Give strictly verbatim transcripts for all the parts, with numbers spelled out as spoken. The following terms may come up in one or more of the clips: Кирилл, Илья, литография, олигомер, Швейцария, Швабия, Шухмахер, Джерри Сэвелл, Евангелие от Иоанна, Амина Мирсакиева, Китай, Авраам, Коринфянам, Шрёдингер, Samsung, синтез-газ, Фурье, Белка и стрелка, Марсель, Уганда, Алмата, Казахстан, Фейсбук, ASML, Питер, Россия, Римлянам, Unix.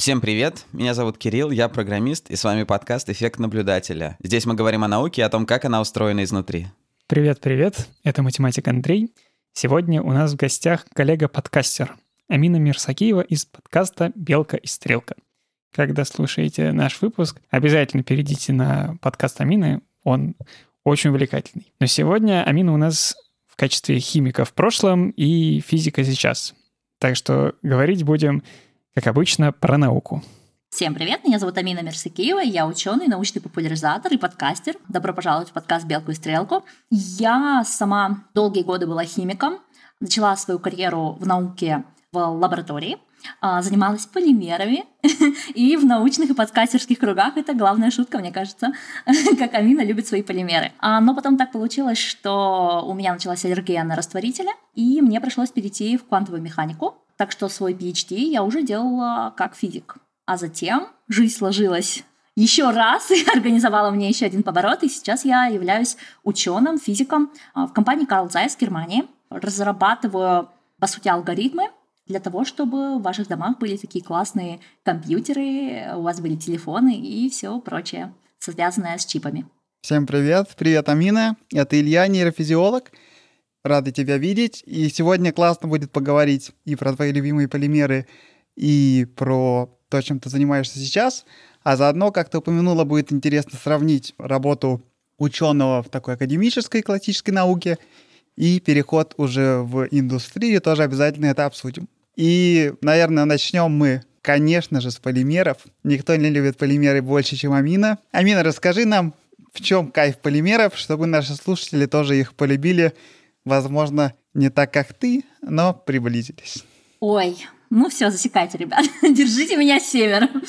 Всем привет, меня зовут Кирилл, я программист, и с вами подкаст «Эффект наблюдателя». Здесь мы говорим о науке и о том, как она устроена изнутри. Привет-привет, это математик Андрей. Сегодня у нас в гостях коллега-подкастер Амина Мирсакиева из подкаста «Белка и стрелка». Когда слушаете наш выпуск, обязательно перейдите на подкаст Амины, он очень увлекательный. Но сегодня Амина у нас в качестве химика в прошлом и физика сейчас. Так что говорить будем... как обычно, про науку. Всем привет, меня зовут Амина Мирсакиева, я ученый, научный популяризатор и подкастер. Добро пожаловать в подкаст «Белку и стрелку». Я сама долгие годы была химиком, начала свою карьеру в науке в лаборатории, занималась полимерами и в научных и подкастерских кругах. Это главная шутка, мне кажется, как Амина любит свои полимеры. Но потом так получилось, что у меня началась аллергия на растворители, и мне пришлось перейти в квантовую механику. Так что свой пи эйч ди я уже делала как физик. А затем жизнь сложилась еще раз и организовала мне еще один поворот. И сейчас я являюсь ученым, физиком в компании Carl Zeiss в Германии. Разрабатываю, по сути, алгоритмы для того, чтобы в ваших домах были такие классные компьютеры, у вас были телефоны и все прочее, связанное с чипами. Всем привет. Привет, Амина. Это Илья, нейрофизиолог. Рады тебя видеть, и сегодня классно будет поговорить и про твои любимые полимеры, и про то, чем ты занимаешься сейчас, а заодно, как ты упомянула, будет интересно сравнить работу ученого в такой академической классической науке и переход уже в индустрию, тоже обязательно это обсудим. И, наверное, начнем мы, конечно же, с полимеров. Никто не любит полимеры больше, чем Амина. Амина, расскажи нам, в чем кайф полимеров, чтобы наши слушатели тоже их полюбили. Возможно, не так, как ты, но приблизились. Ой, ну все, засекайте, ребят. Держите меня севером.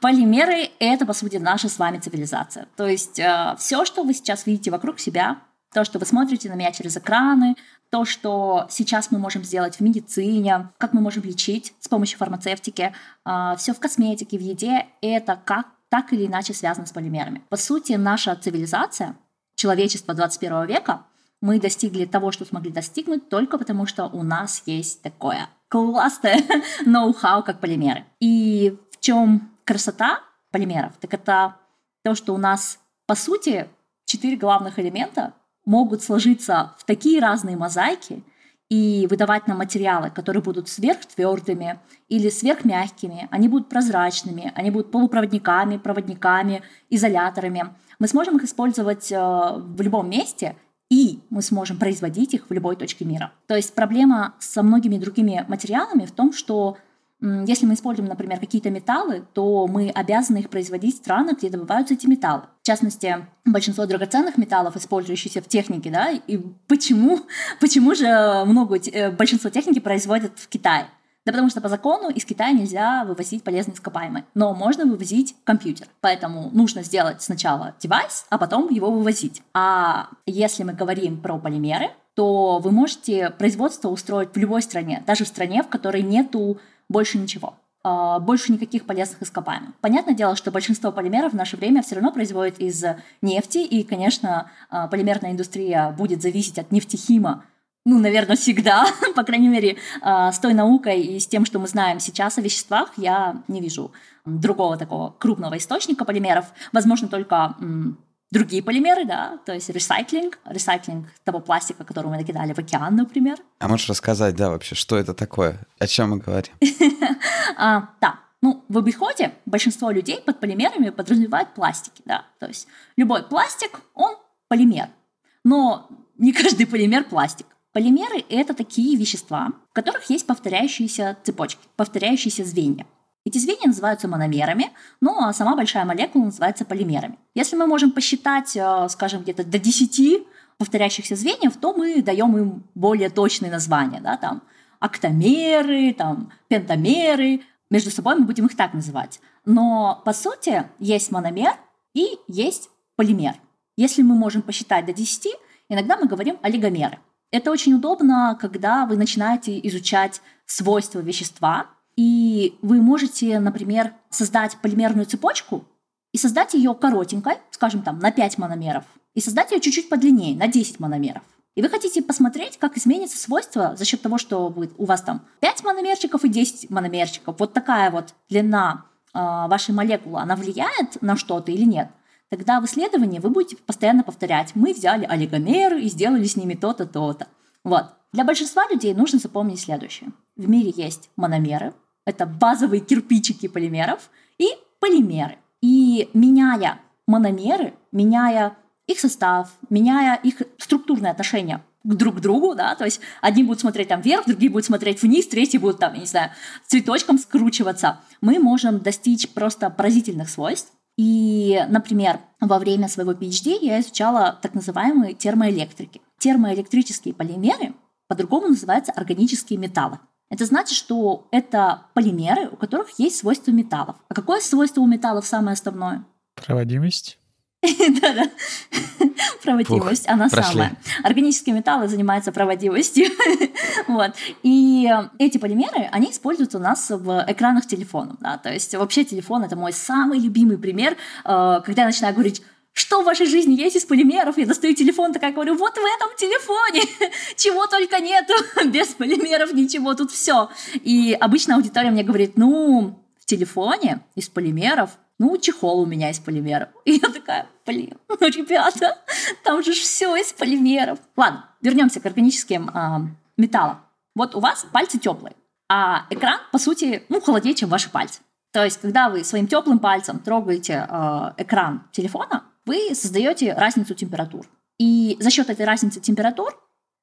Полимеры — это, по сути, наша с вами цивилизация. То есть э, все, что вы сейчас видите вокруг себя, то, что вы смотрите на меня через экраны, то, что сейчас мы можем сделать в медицине, как мы можем лечить с помощью фармацевтики, э, все в косметике, в еде — это как, так или иначе связано с полимерами. По сути, наша цивилизация, человечество двадцать первого века, мы достигли того, что смогли достигнуть, только потому, что у нас есть такое классное ноу-хау, как полимеры. И в чем красота полимеров? Так это то, что у нас, по сути, четыре главных элемента могут сложиться в такие разные мозаики и выдавать нам материалы, которые будут сверхтвердыми или сверхмягкими, они будут прозрачными, они будут полупроводниками, проводниками, изоляторами. Мы сможем их использовать в любом месте, и мы сможем производить их в любой точке мира. То есть проблема со многими другими материалами в том, что если мы используем, например, какие-то металлы, то мы обязаны их производить в странах, где добываются эти металлы. В частности, большинство драгоценных металлов, использующихся в технике, да, и почему, почему же много, большинство техники производят в Китае? Да потому что по закону из Китая нельзя вывозить полезные ископаемые, но можно вывозить компьютер. Поэтому нужно сделать сначала девайс, а потом его вывозить. А если мы говорим про полимеры, то вы можете производство устроить в любой стране, даже в стране, в которой нету больше ничего, больше никаких полезных ископаемых. Понятное дело, что большинство полимеров в наше время все равно производят из нефти, и, конечно, полимерная индустрия будет зависеть от нефтехима, ну, наверное, всегда, по крайней мере, с той наукой и с тем, что мы знаем сейчас о веществах, я не вижу другого такого крупного источника полимеров. Возможно, только м, другие полимеры, да, то есть ресайклинг, ресайклинг того пластика, который мы накидали в океан, например. А можешь рассказать, да, вообще, что это такое, о чем мы говорим? Да. Ну, в обиходе большинство людей под полимерами подразумевают пластики, да, то есть любой пластик, он полимер, но не каждый полимер пластик. Полимеры — это такие вещества, в которых есть повторяющиеся цепочки, повторяющиеся звенья. Эти звенья называются мономерами, ну а сама большая молекула называется полимерами. Если мы можем посчитать, скажем, где-то до десяти повторяющихся звеньев, то мы даем им более точные названия, да, там октомеры, там пентомеры. Между собой мы будем их так называть. Но, по сути, есть мономер и есть полимер. Если мы можем посчитать до десяти, иногда мы говорим олигомеры. Это очень удобно, когда вы начинаете изучать свойства вещества, и вы можете, например, создать полимерную цепочку и создать ее коротенькой, скажем, там, на пять мономеров, и создать ее чуть-чуть подлиннее, на десять мономеров. И вы хотите посмотреть, как изменится свойство за счет того, что у вас там пять мономерчиков и десять мономерчиков. Вот такая вот длина вашей молекулы, она влияет на что-то или нет, тогда в исследовании вы будете постоянно повторять: мы взяли олигомеры и сделали с ними то-то, то-то. Вот. Для большинства людей нужно запомнить следующее. В мире есть мономеры, это базовые кирпичики полимеров, и полимеры. И меняя мономеры, меняя их состав, меняя их структурные отношения друг к другу, да, то есть одни будут смотреть там вверх, другие будут смотреть вниз, третьи будут там, я не знаю, цветочком скручиваться, мы можем достичь просто поразительных свойств. И, например, во время своего пи эйч ди я изучала так называемые термоэлектрики. Термоэлектрические полимеры по-другому называются органические металлы. Это значит, что это полимеры, у которых есть свойства металлов. А какое свойство у металлов самое основное? Проводимость. Да-да, проводимость, она самая. Органические металлы занимаются проводимостью. И эти полимеры, они используются у нас в экранах телефонов. То есть вообще телефон – это мой самый любимый пример, когда я начинаю говорить: что в вашей жизни есть из полимеров? Я достаю телефон, такая говорю: вот в этом телефоне чего только нету, без полимеров ничего, тут все. И обычно аудитория мне говорит: ну, в телефоне из полимеров, ну, чехол у меня из полимеров. И я такая: блин, ну, ребята, там же все из полимеров. Ладно, вернемся к органическим э, металлам. Вот у вас пальцы теплые, а экран, по сути, ну, холоднее, чем ваши пальцы. То есть, когда вы своим теплым пальцем трогаете э, экран телефона, вы создаете разницу температур. И за счет этой разницы температур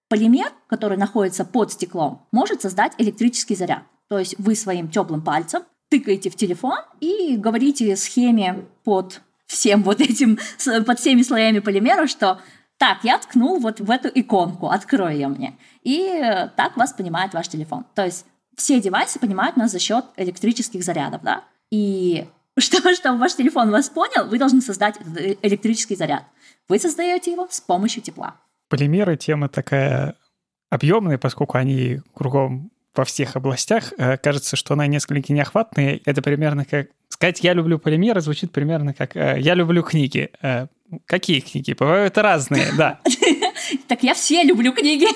полимер, который находится под стеклом, может создать электрический заряд. То есть вы своим теплым пальцем тыкаете в телефон и говорите схеме под всем вот этим, под всеми слоями полимера, что так, я ткнул вот в эту иконку, открой ее мне. И так вас понимает ваш телефон. То есть все девайсы понимают нас за счет электрических зарядов, да? И Что, чтобы ваш телефон вас понял, вы должны создать электрический заряд. Вы создаете его с помощью тепла. Полимеры — тема такая объемная, поскольку они кругом во всех областях. Кажется, что она несколько неохватная. Это примерно как... Сказать «я люблю полимеры» звучит примерно как «я люблю книги». Какие книги? Бывают разные, да. Так я все люблю книги.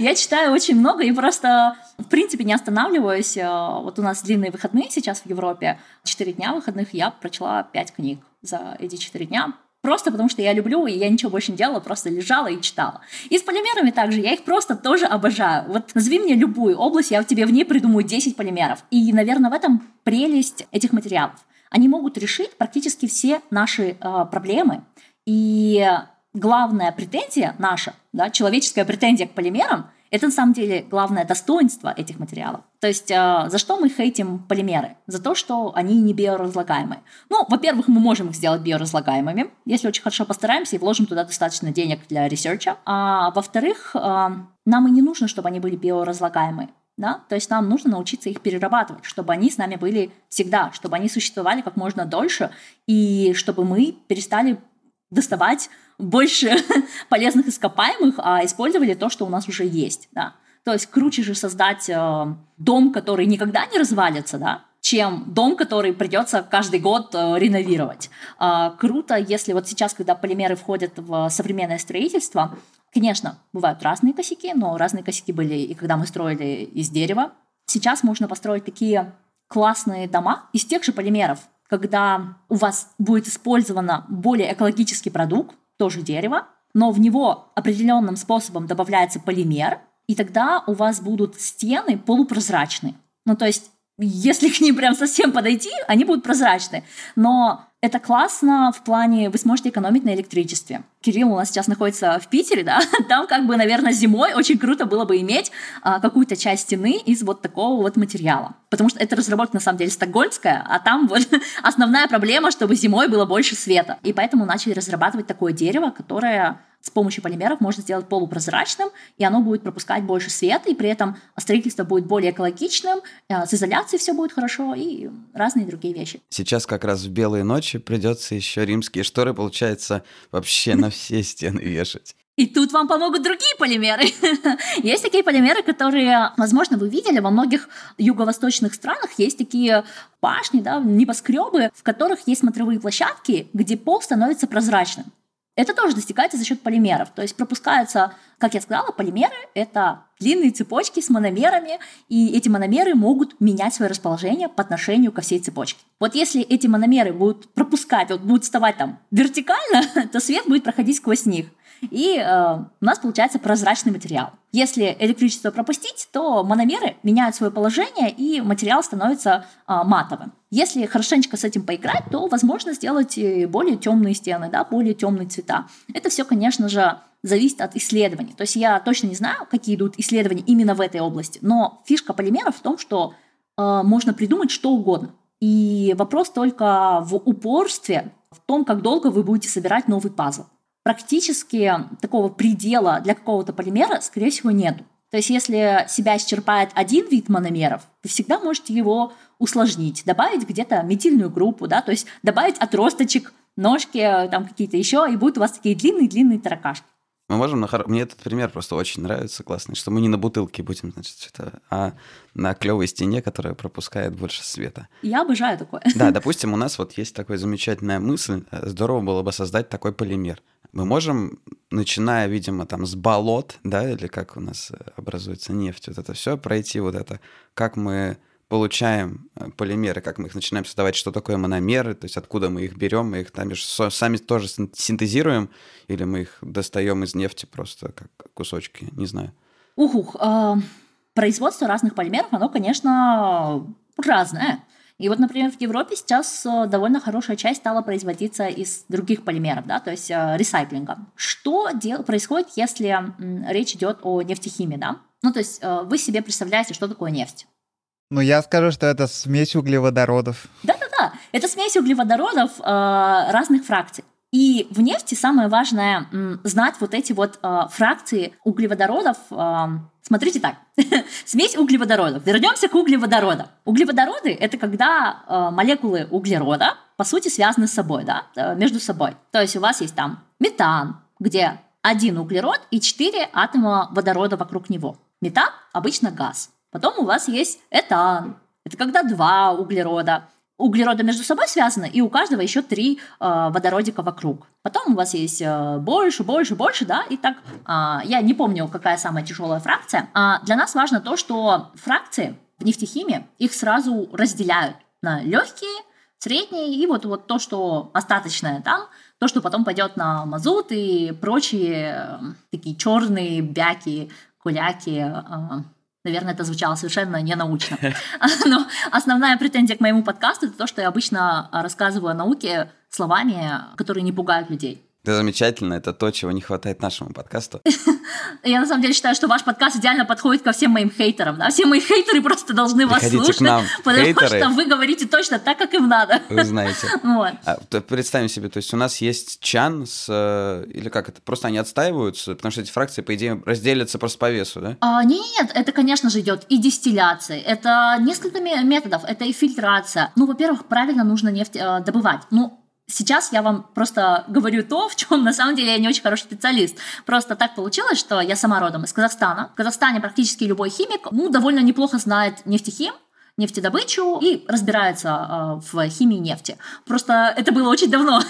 Я читаю очень много и просто, в принципе, не останавливаюсь. Вот у нас длинные выходные сейчас в Европе. Четыре дня выходных, я прочла пять книг за эти четыре дня. Просто потому что я люблю, и я ничего больше не делала, просто лежала и читала. И с полимерами также, я их просто тоже обожаю. Вот назови мне любую область, я тебе в ней придумаю десять полимеров. И, наверное, в этом прелесть этих материалов. Они могут решить практически все наши э, проблемы. И... Главная претензия наша, да, человеческая претензия к полимерам, это на самом деле главное достоинство этих материалов. То есть э, за что мы хейтим полимеры? За то, что они не биоразлагаемые. Ну, во-первых, мы можем их сделать биоразлагаемыми, если очень хорошо постараемся и вложим туда достаточно денег для ресерча. А во-вторых, э, нам и не нужно, чтобы они были биоразлагаемые. Да? То есть нам нужно научиться их перерабатывать, чтобы они с нами были всегда, чтобы они существовали как можно дольше, и чтобы мы перестали доставать больше полезных ископаемых, а использовали то, что у нас уже есть. Да. То есть круче же создать э, дом, который никогда не развалится, да, чем дом, который придется каждый год э, реновировать. Э, круто, если вот сейчас, когда полимеры входят в современное строительство, конечно, бывают разные косяки, но разные косяки были и когда мы строили из дерева. Сейчас можно построить такие классные дома из тех же полимеров, когда у вас будет использован более экологический продукт, тоже дерево, но в него определенным способом добавляется полимер, и тогда у вас будут стены полупрозрачные. Ну, то есть, если к ним прям совсем подойти, они будут прозрачные. Но это классно в плане, вы сможете экономить на электричестве. Кирилл у нас сейчас находится в Питере, да, там как бы, наверное, зимой очень круто было бы иметь а, какую-то часть стены из вот такого вот материала. Потому что это разработка, на самом деле, стокгольмская, а там вот основная проблема, чтобы зимой было больше света. И поэтому начали разрабатывать такое дерево, которое с помощью полимеров можно сделать полупрозрачным, и оно будет пропускать больше света, и при этом строительство будет более экологичным, с изоляцией все будет хорошо, и разные другие вещи. Сейчас как раз в белые ночи придется еще римские шторы, получается, вообще на все стены вешать. И тут вам помогут другие полимеры. Есть такие полимеры, которые, возможно, вы видели, во многих юго-восточных странах есть такие башни, да, небоскребы, в которых есть смотровые площадки, где пол становится прозрачным. Это тоже достигается за счет полимеров. То есть пропускаются, как я сказала, полимеры – это длинные цепочки с мономерами, и эти мономеры могут менять свое расположение по отношению ко всей цепочке. Вот если эти мономеры будут пропускать, вот будут вставать там вертикально, то свет будет проходить сквозь них. И э, у нас получается прозрачный материал. Если электричество пропустить, то мономеры меняют свое положение, и материал становится э, матовым. Если хорошенечко с этим поиграть, то возможно сделать более темные стены, да, более темные цвета. Это все, конечно же, зависит от исследований. То есть я точно не знаю, какие идут исследования именно в этой области, но фишка полимеров в том, что э, можно придумать что угодно. И вопрос только в упорстве, в том, как долго вы будете собирать новый пазл. Практически такого предела для какого-то полимера, скорее всего, нет. То есть если себя исчерпает один вид мономеров, вы всегда можете его усложнить, добавить где-то метильную группу, да, то есть добавить отросточек, ножки, там какие-то еще, и будут у вас такие длинные-длинные таракашки. Мы можем на хор... Мне этот пример просто очень нравится, классный, что мы не на бутылке будем, значит, что-то, а на клевой стене, которая пропускает больше света. Я обожаю такое. Да, допустим, у нас вот есть такая замечательная мысль, здорово было бы создать такой полимер. Мы можем, начиная, видимо, там с болот, да, или как у нас образуется нефть, вот это все, пройти вот это, как мы получаем полимеры, как мы их начинаем создавать, что такое мономеры, то есть откуда мы их берем, мы их там сами тоже синтезируем, или мы их достаем из нефти просто как кусочки, не знаю. Ух-ух, производство разных полимеров, оно, конечно, разное. И вот, например, в Европе сейчас довольно хорошая часть стала производиться из других полимеров, да, то есть э, ресайклинга. Что дел- происходит, если м, речь идет о нефтехимии, да? Ну, то есть э, вы себе представляете, что такое нефть. Ну, я скажу, что это смесь углеводородов. Да-да-да, это смесь углеводородов э, разных фракций. И в нефти самое важное м, знать вот эти вот э, фракции углеводородов. Э, смотрите так, смесь углеводородов. Вернемся к углеводородам. Углеводороды – это когда э, молекулы углерода, по сути, связаны с собой, да, э, между собой. То есть у вас есть там метан, где один углерод и четыре атома водорода вокруг него. Метан – обычно газ. Потом у вас есть этан. Это когда два углерода. Углероды между собой связаны, и у каждого еще три э, водородика вокруг. Потом у вас есть э, больше, больше, больше, да, и так, э, я не помню, какая самая тяжелая фракция. А для нас важно то, что фракции в нефтехимии, их сразу разделяют на легкие, средние, и вот, вот то, что остаточное там, то, что потом пойдет на мазут и прочие э, такие черные бяки, куляки, э, Наверное, это звучало совершенно ненаучно. Но основная претензия к моему подкасту – это то, что я обычно рассказываю о науке словами, которые не пугают людей. Это замечательно, это то, чего не хватает нашему подкасту. Я на самом деле считаю, что ваш подкаст идеально подходит ко всем моим хейтерам. Да? Все мои хейтеры просто должны Приходите вас слушать, к нам, потому хейтеры. Что вы говорите точно так, как им надо. Вы знаете. Вот. А, представим себе, то есть у нас есть чан, с, или как это, просто они отстаиваются, потому что эти фракции, по идее, разделятся просто по весу, да? А, нет, это, конечно же, идет и дистилляция, это несколько методов, это и фильтрация. Ну, во-первых, правильно нужно нефть э, добывать. Ну, сейчас я вам просто говорю то, в чем на самом деле я не очень хороший специалист. Просто так получилось, что я сама родом из Казахстана. В Казахстане практически любой химик, ну, довольно неплохо знает нефтехим, нефтедобычу и разбирается э, в химии нефти. Просто это было очень давно.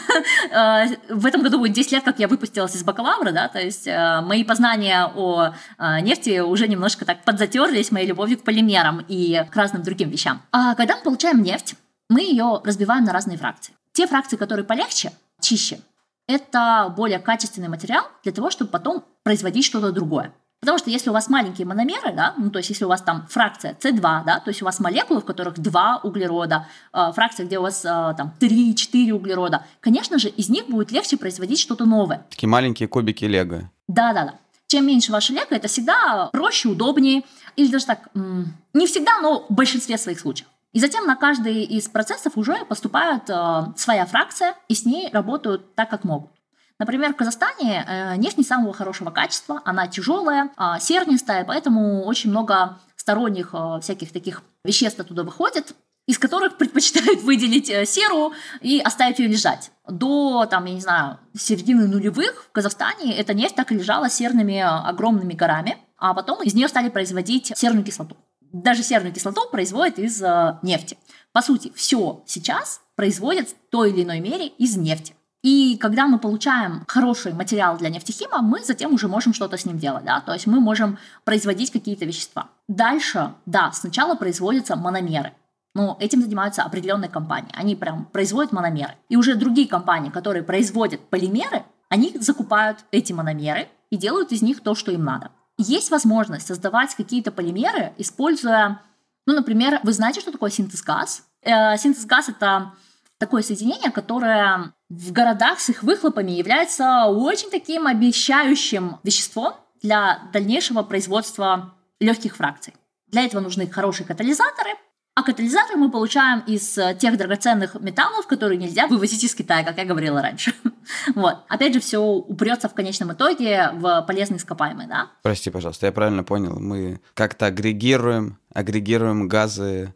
В этом году будет десять лет, как я выпустилась из бакалавра, да, то есть э, мои познания о э, нефти уже немножко так подзатерлись моей любовью к полимерам и к разным другим вещам. А когда мы получаем нефть, мы ее разбиваем на разные фракции. Те фракции, которые полегче, чище, это более качественный материал для того, чтобы потом производить что-то другое. Потому что если у вас маленькие мономеры, да, ну, то есть если у вас там фракция С2, да, то есть у вас молекулы, в которых два углерода, э, фракция, где у вас э, там три-четыре углерода, конечно же, из них будет легче производить что-то новое. Такие маленькие кубики лего. Да-да-да. Чем меньше ваше лего, это всегда проще, удобнее, или даже так, м- не всегда, но в большинстве своих случаев. И затем на каждый из процессов уже поступает э, своя фракция, и с ней работают так, как могут. Например, в Казахстане э, нефть не самого хорошего качества, она тяжелая, э, сернистая, поэтому очень много сторонних э, всяких таких веществ оттуда выходит, из которых предпочитают выделить э, серу и оставить ее лежать. До, там, я не знаю, середины нулевых в Казахстане эта нефть так и лежала серными э, огромными горами, а потом из нее стали производить серную кислоту. Даже серную кислоту производят из э, нефти. По сути, все сейчас производят в той или иной мере из нефти. И когда мы получаем хороший материал для нефтехима, мы затем уже можем что-то с ним делать, да? То есть мы можем производить какие-то вещества. Дальше, да, сначала производятся мономеры. Но этим занимаются определенные компании. Они прям производят мономеры. И уже другие компании, которые производят полимеры, они закупают эти мономеры и делают из них то, что им надо. Есть возможность создавать какие-то полимеры, используя... Ну, например, вы знаете, что такое синтез-газ? Э, синтез-газ – это такое соединение, которое в городах с их выхлопами является очень таким обещающим веществом для дальнейшего производства легких фракций. Для этого нужны хорошие катализаторы. А катализаторы мы получаем из тех драгоценных металлов, которые нельзя вывозить из Китая, как я говорила раньше. Вот. Опять же, все упрется в конечном итоге в полезные ископаемые, да? Прости, пожалуйста, я правильно понял? Мы как-то агрегируем, агрегируем газы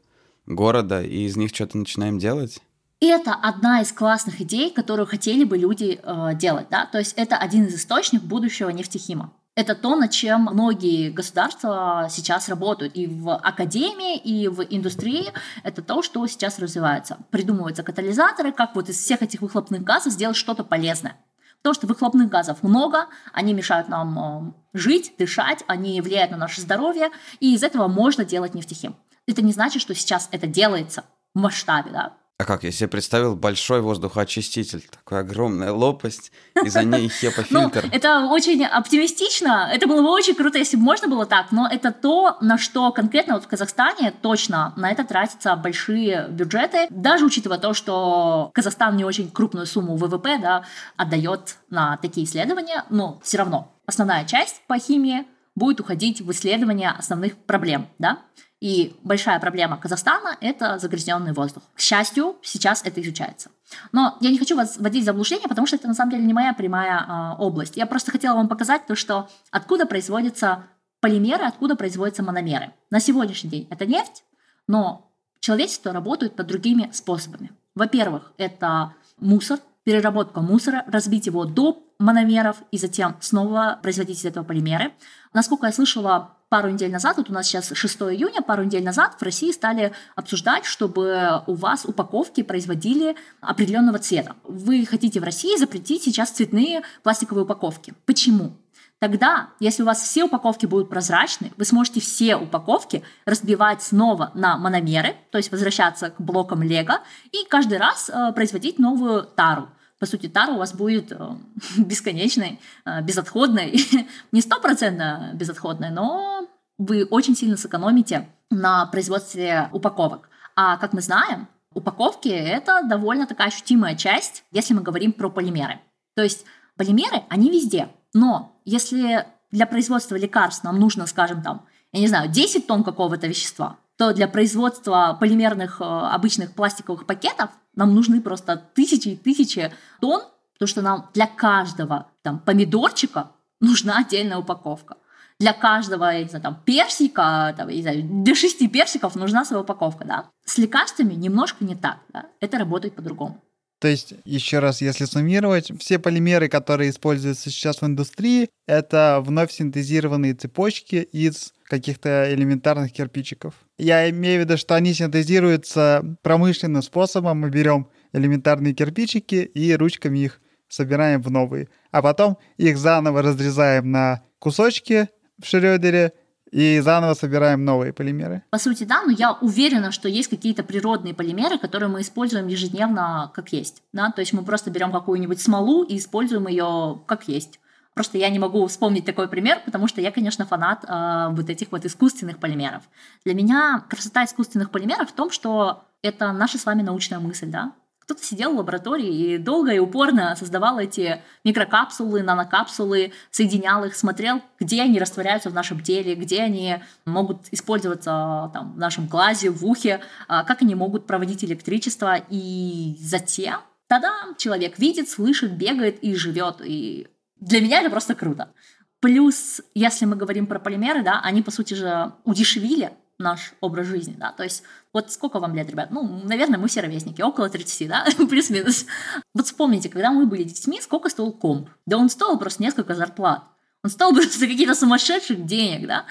города и из них что-то начинаем делать? Это одна из классных идей, которую хотели бы люди э, делать, да? То есть это один из источников будущего нефтехима. Это то, над чем многие государства сейчас работают. И в академии, и в индустрии это то, что сейчас развивается. Придумываются катализаторы, как вот из всех этих выхлопных газов сделать что-то полезное. Потому что выхлопных газов много, они мешают нам жить, дышать, они влияют на наше здоровье, и из этого можно делать нефтехим. Это не значит, что сейчас это делается в масштабе, да. А как, я себе представил большой воздухоочиститель, такая огромная лопасть, и за ней хепа-фильтр. Ну, это очень оптимистично, это было бы очень круто, если бы можно было так, но это то, на что конкретно вот в Казахстане точно на это тратятся большие бюджеты, даже учитывая то, что Казахстан не очень крупную сумму вэ вэ пэ, да, отдает на такие исследования, но все равно основная часть по химии будет уходить в исследование основных проблем, да. И большая проблема Казахстана – это загрязненный воздух. К счастью, сейчас это изучается. Но я не хочу вас вводить в заблуждение, потому что это на самом деле не моя прямая э, область. Я просто хотела вам показать то, что откуда производятся полимеры, откуда производятся мономеры. На сегодняшний день это нефть, но человечество работает под другими способами. Во-первых, это мусор, переработка мусора, разбить его до мономеров и затем снова производить из этого полимеры. Насколько я слышала, пару недель назад, вот у нас сейчас шестого июня, пару недель назад в России стали обсуждать, чтобы у вас упаковки производили определенного цвета. Вы хотите в России запретить сейчас цветные пластиковые упаковки. Почему? Тогда, если у вас все упаковки будут прозрачны, вы сможете все упаковки разбивать снова на мономеры, то есть возвращаться к блокам лего и каждый раз э, производить новую тару. По сути, тара у вас будет бесконечной, безотходной. Не стопроцентно безотходной, но вы очень сильно сэкономите на производстве упаковок. А как мы знаем, упаковки – это довольно такая ощутимая часть, если мы говорим про полимеры. То есть полимеры, они везде. Но если для производства лекарств нам нужно, скажем, там, я не знаю, десять тонн какого-то вещества, то для производства полимерных обычных пластиковых пакетов нам нужны просто тысячи и тысячи тонн, потому что нам для каждого там, помидорчика нужна отдельная упаковка. Для каждого, я не знаю, там, персика, там, я не знаю, для шести персиков нужна своя упаковка. Да? С лекарствами немножко не так. Да? Это работает по-другому. То есть, еще раз, если суммировать, все полимеры, которые используются сейчас в индустрии, это вновь синтезированные цепочки из каких-то элементарных кирпичиков. Я имею в виду, что они синтезируются промышленным способом. Мы берем элементарные кирпичики и ручками их собираем в новые. А потом их заново разрезаем на кусочки в Шрёдингере, и заново собираем новые полимеры. По сути, да, но я уверена, что есть какие-то природные полимеры, которые мы используем ежедневно как есть. Да? То есть мы просто берем какую-нибудь смолу и используем ее как есть. Просто я не могу вспомнить такой пример, потому что я, конечно, фанат э, вот этих вот искусственных полимеров. Для меня красота искусственных полимеров в том, что это наша с вами научная мысль, да? Кто-то сидел в лаборатории и долго и упорно создавал эти микрокапсулы, нанокапсулы, соединял их, смотрел, где они растворяются в нашем теле, где они могут использоваться там, в нашем глазе, в ухе, как они могут проводить электричество. И затем тогда человек видит, слышит, бегает и живет. И для меня это просто круто. Плюс, если мы говорим про полимеры, да, они, по сути же, удешевили наш образ жизни, да, то есть вот сколько вам лет, ребят? Ну, наверное, мы все ровесники, около тридцати, да, плюс-минус. Вот вспомните, когда мы были детьми, сколько стоил комп? Да он стоил просто несколько зарплат. Он стоил бы за какие-то сумасшедших денег, да?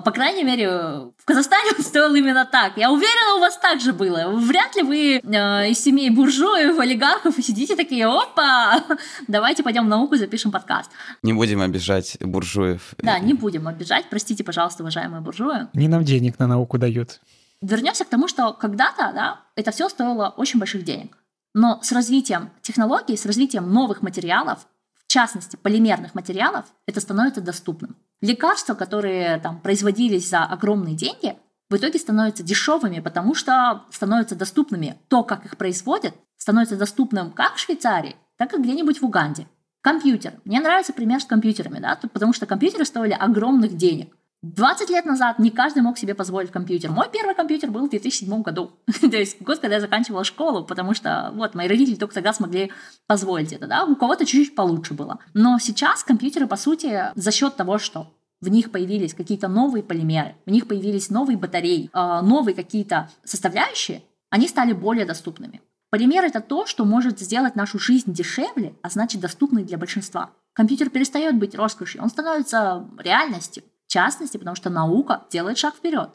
По крайней мере, в Казахстане он стоил именно так. Я уверена, у вас так же было. Вряд ли вы э, из семей буржуев, олигархов и сидите такие, опа, давайте пойдем в науку и запишем подкаст. Не будем обижать буржуев. Да, не будем обижать. Простите, пожалуйста, уважаемые буржуи. Не нам денег на науку дают. Вернемся к тому, что когда-то, да, это все стоило очень больших денег. Но с развитием технологий, с развитием новых материалов, в частности, полимерных материалов, это становится доступным. Лекарства, которые там производились за огромные деньги, в итоге становятся дешевыми, потому что становятся доступными. То, как их производят, становится доступным как в Швейцарии, так и где-нибудь в Уганде. Компьютер. Мне нравится пример с компьютерами, да, потому что компьютеры стоили огромных денег. двадцать лет назад не каждый мог себе позволить компьютер. Мой первый компьютер был в две тысячи седьмом году, то есть год, когда я заканчивала школу, потому что вот мои родители только тогда смогли позволить это, да, у кого-то чуть-чуть получше было. Но сейчас компьютеры, по сути, за счет того, что в них появились какие-то новые полимеры, в них появились новые батареи, новые какие-то составляющие, они стали более доступными. Полимер — это то, что может сделать нашу жизнь дешевле, а значит доступной для большинства. Компьютер перестает быть роскошью, он становится реальностью. В частности, потому что наука делает шаг вперед.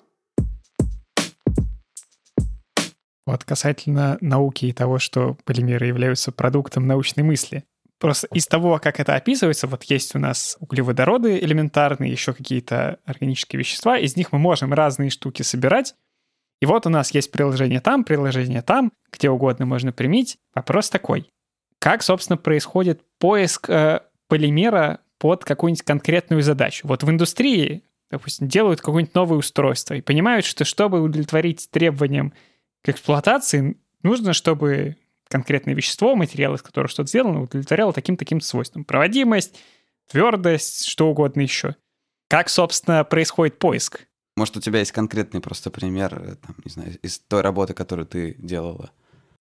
Вот касательно науки и того, что полимеры являются продуктом научной мысли. Просто из того, как это описывается, вот есть у нас углеводороды элементарные, еще какие-то органические вещества, из них мы можем разные штуки собирать. И вот у нас есть приложение там, приложение там, где угодно можно применить. Вопрос такой. Как, собственно, происходит поиск э, полимера под какую-нибудь конкретную задачу. Вот в индустрии, допустим, делают какое-нибудь новое устройство и понимают, что чтобы удовлетворить требованиям к эксплуатации, нужно, чтобы конкретное вещество, материал, из которого что-то сделано, удовлетворяло таким-таким свойствам. Проводимость, твердость, что угодно еще. Как, собственно, происходит поиск? Может, у тебя есть конкретный просто пример, там, не знаю, из той работы, которую ты делала?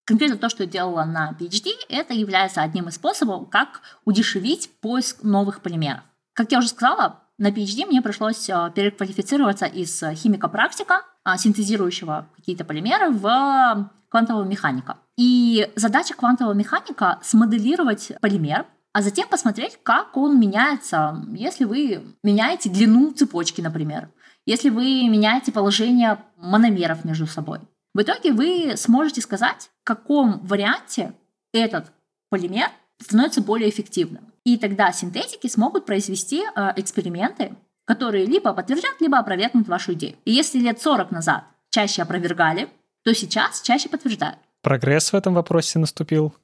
Конкретно то, что я делала на пи эйч ди, это является одним из способов, как удешевить поиск новых полимеров. Как я уже сказала, на пи эйч ди мне пришлось переквалифицироваться из химика-практика, синтезирующего какие-то полимеры, в квантового механика. И задача квантового механика — смоделировать полимер, а затем посмотреть, как он меняется, если вы меняете длину цепочки, например, если вы меняете положение мономеров между собой. В итоге вы сможете сказать, в каком варианте этот полимер становится более эффективным. И тогда синтетики смогут произвести э, эксперименты, которые либо подтвердят, либо опровергнут вашу идею. И если лет сорок назад чаще опровергали, то сейчас чаще подтверждают. Прогресс в этом вопросе наступил?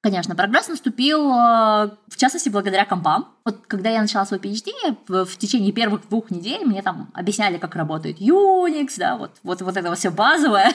Конечно, прогресс наступил, э, в частности, благодаря компам. Вот когда я начала свой пи эйч ди, в, в течение первых двух недель мне там объясняли, как работает Unix, да, вот, вот, вот это все базовое,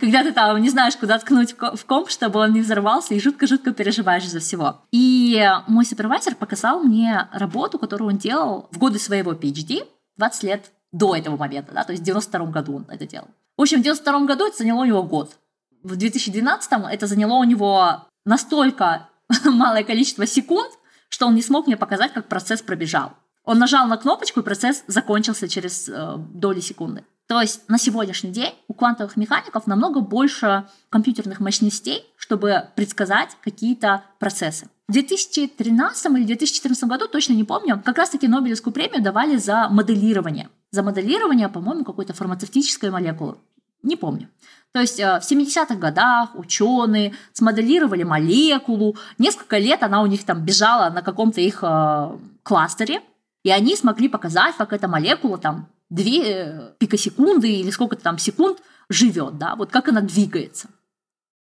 когда ты там не знаешь, куда ткнуть в комп, чтобы он не взорвался, и жутко-жутко переживаешь за всего. И мой супервайзер показал мне работу, которую он делал в годы своего пи эйч ди, двадцать лет до этого момента, да, то есть в девяносто втором году он это делал. В общем, в девяносто втором году это заняло у него год. В две тысячи двенадцатом это заняло у него настолько малое количество секунд, что он не смог мне показать, как процесс пробежал. Он нажал на кнопочку, и процесс закончился через э, доли секунды. То есть на сегодняшний день у квантовых механиков намного больше компьютерных мощностей, чтобы предсказать какие-то процессы. В две тысячи тринадцатом или две тысячи четырнадцатом году, точно не помню, как раз-таки Нобелевскую премию давали за моделирование. За моделирование, по-моему, какой-то фармацевтической молекулы. Не помню. То есть в семидесятых годах ученые смоделировали молекулу. Несколько лет она у них там бежала на каком-то их э, кластере. И они смогли показать, как эта молекула там две пикосекунды или сколько-то там секунд живет, да, вот как она двигается.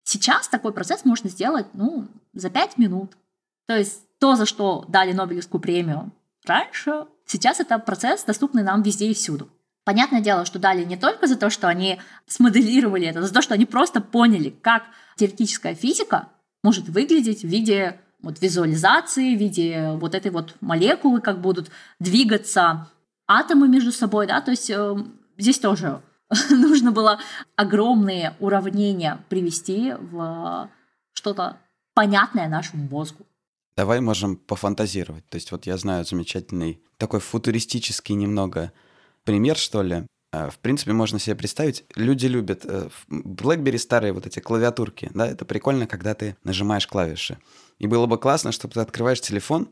Сейчас такой процесс можно сделать, ну, за пять минут. То есть то, за что дали Нобелевскую премию раньше, сейчас это процесс, доступный нам везде и всюду. Понятное дело, что дали не только за то, что они смоделировали это, но за то, что они просто поняли, как теоретическая физика может выглядеть в виде вот визуализации, в виде вот этой вот молекулы, как будут двигаться атомы между собой. Да? То есть э, здесь тоже нужно было огромные уравнения привести в что-то понятное нашему мозгу. Давай можем пофантазировать. То есть вот я знаю замечательный такой футуристический немного пример, что ли. В принципе, можно себе представить, люди любят в BlackBerry старые вот эти клавиатурки, да, это прикольно, когда ты нажимаешь клавиши. И было бы классно, чтобы ты открываешь телефон,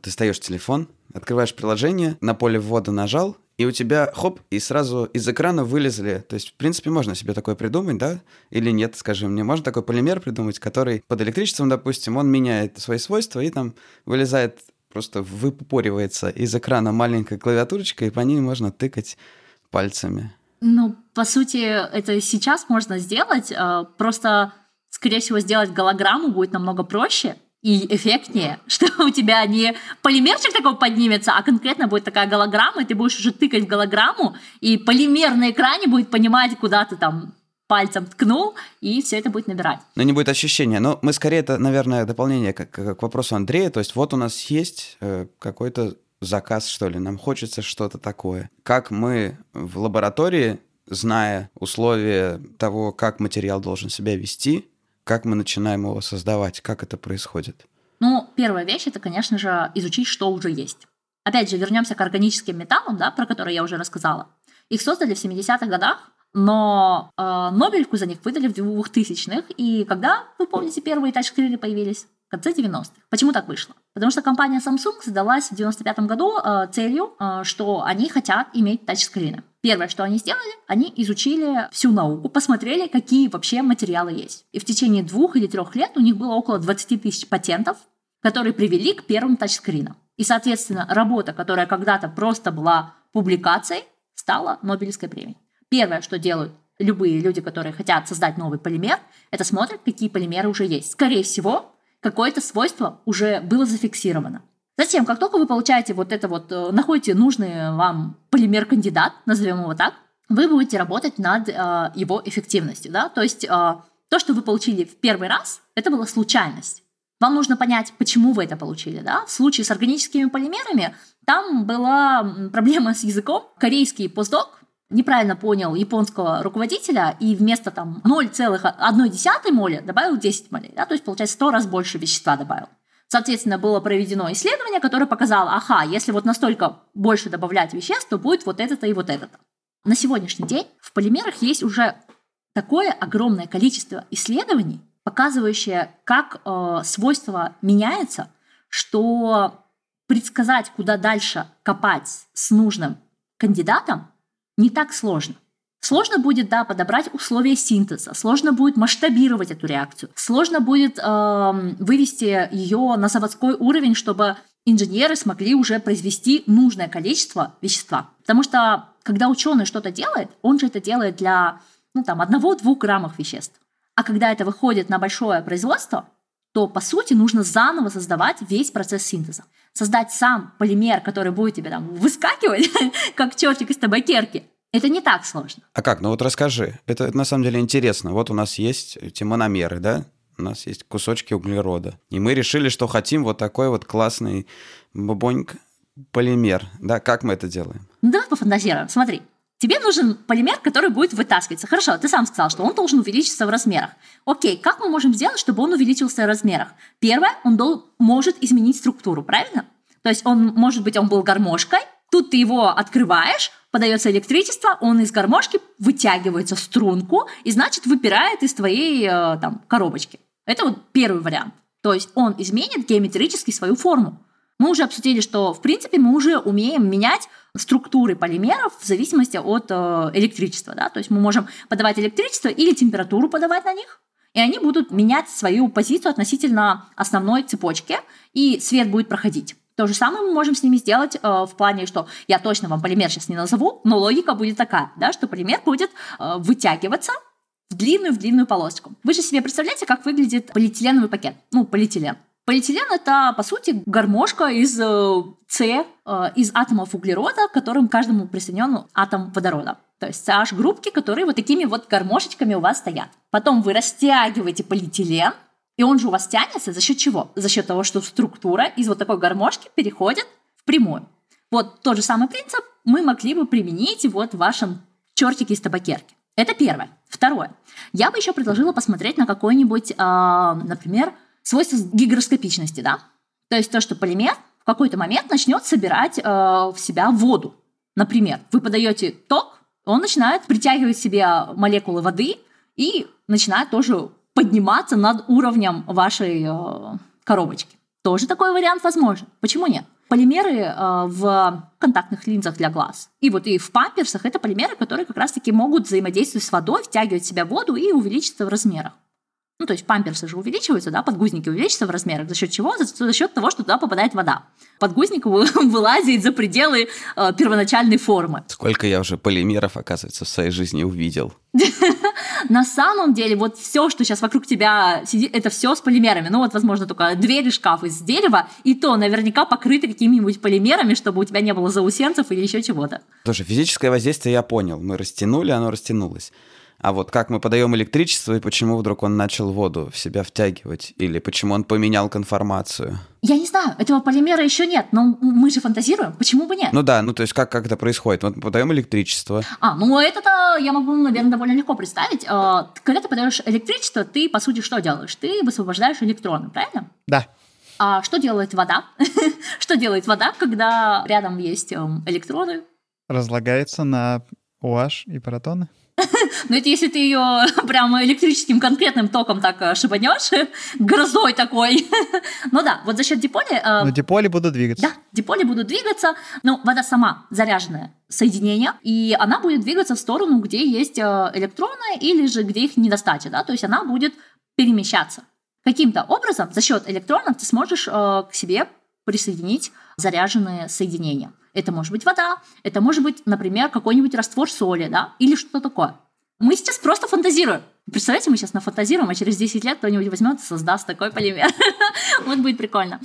Ты встаешь в телефон, открываешь приложение, на поле ввода нажал, и у тебя хоп, и сразу из экрана вылезли. То есть, в принципе, можно себе такое придумать, да? Или нет, скажи мне, можно такой полимер придумать, который под электричеством, допустим, он меняет свои свойства и там вылезает, просто выпупоривается из экрана маленькая клавиатурочка, и по ней можно тыкать пальцами. Ну, по сути, это сейчас можно сделать, просто, скорее всего, сделать голограмму будет намного проще и эффектнее, что у тебя не полимерчик такой поднимется, а конкретно будет такая голограмма, и ты будешь уже тыкать в голограмму, и полимер на экране будет понимать, куда ты там пальцем ткнул, и все это будет набирать. Но не будет ощущения. Но мы скорее, это, наверное, дополнение к, к, к вопросу Андрея. То есть вот у нас есть э, какой-то заказ, что ли, нам хочется что-то такое. Как мы в лаборатории, зная условия того, как материал должен себя вести, как мы начинаем его создавать, как это происходит? Ну, первая вещь — это, конечно же, изучить, что уже есть. Опять же, вернемся к органическим металлам, да, про которые я уже рассказала. Их создали в семидесятых годах, но э, Нобелевку за них выдали в двухтысячных. И когда, вы помните, первые тачскрины появились? В конце девяностых. Почему так вышло? Потому что компания Samsung создалась в девяносто пятом году э, целью, э, что они хотят иметь тачскрины. Первое, что они сделали, они изучили всю науку, посмотрели, какие вообще материалы есть. И в течение двух или трех лет у них было около двадцать тысяч патентов, которые привели к первым тачскринам. И, соответственно, работа, которая когда-то просто была публикацией, стала Нобелевской премией. Первое, что делают любые люди, которые хотят создать новый полимер, это смотрят, какие полимеры уже есть. Скорее всего, какое-то свойство уже было зафиксировано. Затем, как только вы получаете вот это вот, находите нужный вам полимер-кандидат, назовем его так, вы будете работать над э, его эффективностью. Да? То есть э, то, что вы получили в первый раз, это была случайность. Вам нужно понять, почему вы это получили. Да? В случае с органическими полимерами там была проблема с языком. Корейский постдок неправильно понял японского руководителя и вместо там ноль целых одна десятая моля добавил десять молей. Да? То есть, получается, сто раз больше вещества добавил. Соответственно, было проведено исследование, которое показало, ага, если вот настолько больше добавлять веществ, то будет вот это-то и вот это-то. На сегодняшний день в полимерах есть уже такое огромное количество исследований, показывающее, как э, свойство меняется, что предсказать, куда дальше копать с нужным кандидатом, не так сложно. Сложно будет, да, подобрать условия синтеза, сложно будет масштабировать эту реакцию, сложно будет э, вывести ее на заводской уровень, чтобы инженеры смогли уже произвести нужное количество вещества. Потому что, когда ученый что-то делает, он же это делает для, ну, там, одного-двух граммов веществ. А когда это выходит на большое производство, то, по сути, нужно заново создавать весь процесс синтеза. Создать сам полимер, который будет тебе там выскакивать, как чертик из табакерки, это не так сложно. А как? Ну вот расскажи. Это на самом деле интересно. Вот у нас есть эти мономеры, да? У нас есть кусочки углерода. И мы решили, что хотим вот такой вот классный бобоньк полимер. Да, как мы это делаем? Ну давай пофантазируем. Смотри. Тебе нужен полимер, который будет вытаскиваться. Хорошо, ты сам сказал, что он должен увеличиться в размерах. Окей, как мы можем сделать, чтобы он увеличился в размерах? Первое, он дол- может изменить структуру, правильно? То есть он, может быть, он был гармошкой, тут ты его открываешь, подается электричество, он из гармошки вытягивается в струнку и, значит, выпирает из твоей э, там, коробочки. Это вот первый вариант. То есть он изменит геометрически свою форму. Мы уже обсудили, что, в принципе, мы уже умеем менять структуры полимеров в зависимости от э, электричества. Да? То есть мы можем подавать электричество или температуру подавать на них, и они будут менять свою позицию относительно основной цепочки, и свет будет проходить. То же самое мы можем с ними сделать э, в плане, что я точно вам полимер сейчас не назову, но логика будет такая, да, что полимер будет э, вытягиваться в длинную-в длинную полосочку. Вы же себе представляете, как выглядит полиэтиленовый пакет? Ну, полиэтилен. Полиэтилен – это, по сути, гармошка из С, из атомов углерода, к которым каждому присоединен атом водорода. То есть си эйч-группки, которые вот такими вот гармошечками у вас стоят. Потом вы растягиваете полиэтилен, и он же у вас тянется за счет чего? За счет того, что структура из вот такой гармошки переходит в прямую. Вот тот же самый принцип мы могли бы применить вот в вашем чертике из табакерки. Это первое. Второе. Я бы еще предложила посмотреть на какой-нибудь, э, например, свойство гигроскопичности, да? То есть то, что полимер в какой-то момент начнет собирать э, в себя воду. Например, вы подаете ток, он начинает притягивать в себя молекулы воды и начинает тоже подниматься над уровнем вашей э, коробочки. Тоже такой вариант возможен. Почему нет? Полимеры в контактных линзах для глаз. И вот и в памперсах это полимеры, которые как раз-таки могут взаимодействовать с водой, втягивать в себя воду и увеличиться в размерах. Ну, то есть памперсы же увеличиваются, да, подгузники увеличиваются в размерах. За счет чего? За, за счет того, что туда попадает вода. Подгузник вылазит за пределы э, первоначальной формы. Сколько я уже полимеров, оказывается, в своей жизни увидел. На самом деле, вот все, что сейчас вокруг тебя сидит, это все с полимерами. Ну, вот, возможно, только двери, шкаф из дерева, и то наверняка покрыты какими-нибудь полимерами, чтобы у тебя не было заусенцев или еще чего-то. Тоже физическое воздействие я понял. Мы растянули, оно растянулось. А вот как мы подаем электричество, и почему вдруг он начал воду в себя втягивать? Или почему он поменял конформацию? Я не знаю, этого полимера еще нет, но мы же фантазируем, почему бы нет? Ну да, ну то есть как, как это происходит? Вот мы подаем электричество. А, ну это-то я могу, наверное, довольно легко представить. Когда ты подаешь электричество, ты, по сути, что делаешь? Ты высвобождаешь электроны, правильно? Да. А что делает вода? Что делает вода, когда рядом есть электроны? Разлагается на OH и протоны. Но это если ты ее прямо электрическим конкретным током так шибанешь, грозой такой. Ну да, вот за счет диполи... Э, но диполи будут двигаться. Да, диполи будут двигаться. Но вода сама заряженное соединение, и она будет двигаться в сторону, где есть электроны или же где их недостача. Да? То есть она будет перемещаться. Каким-то образом за счет электронов ты сможешь э, к себе присоединить заряженные соединения. Это может быть вода, это может быть, например, какой-нибудь раствор соли, да, или что-то такое. Мы сейчас просто фантазируем. Представляете, мы сейчас нафантазируем, а через десять лет кто-нибудь возьмет и создаст такой полимер. Вот будет прикольно.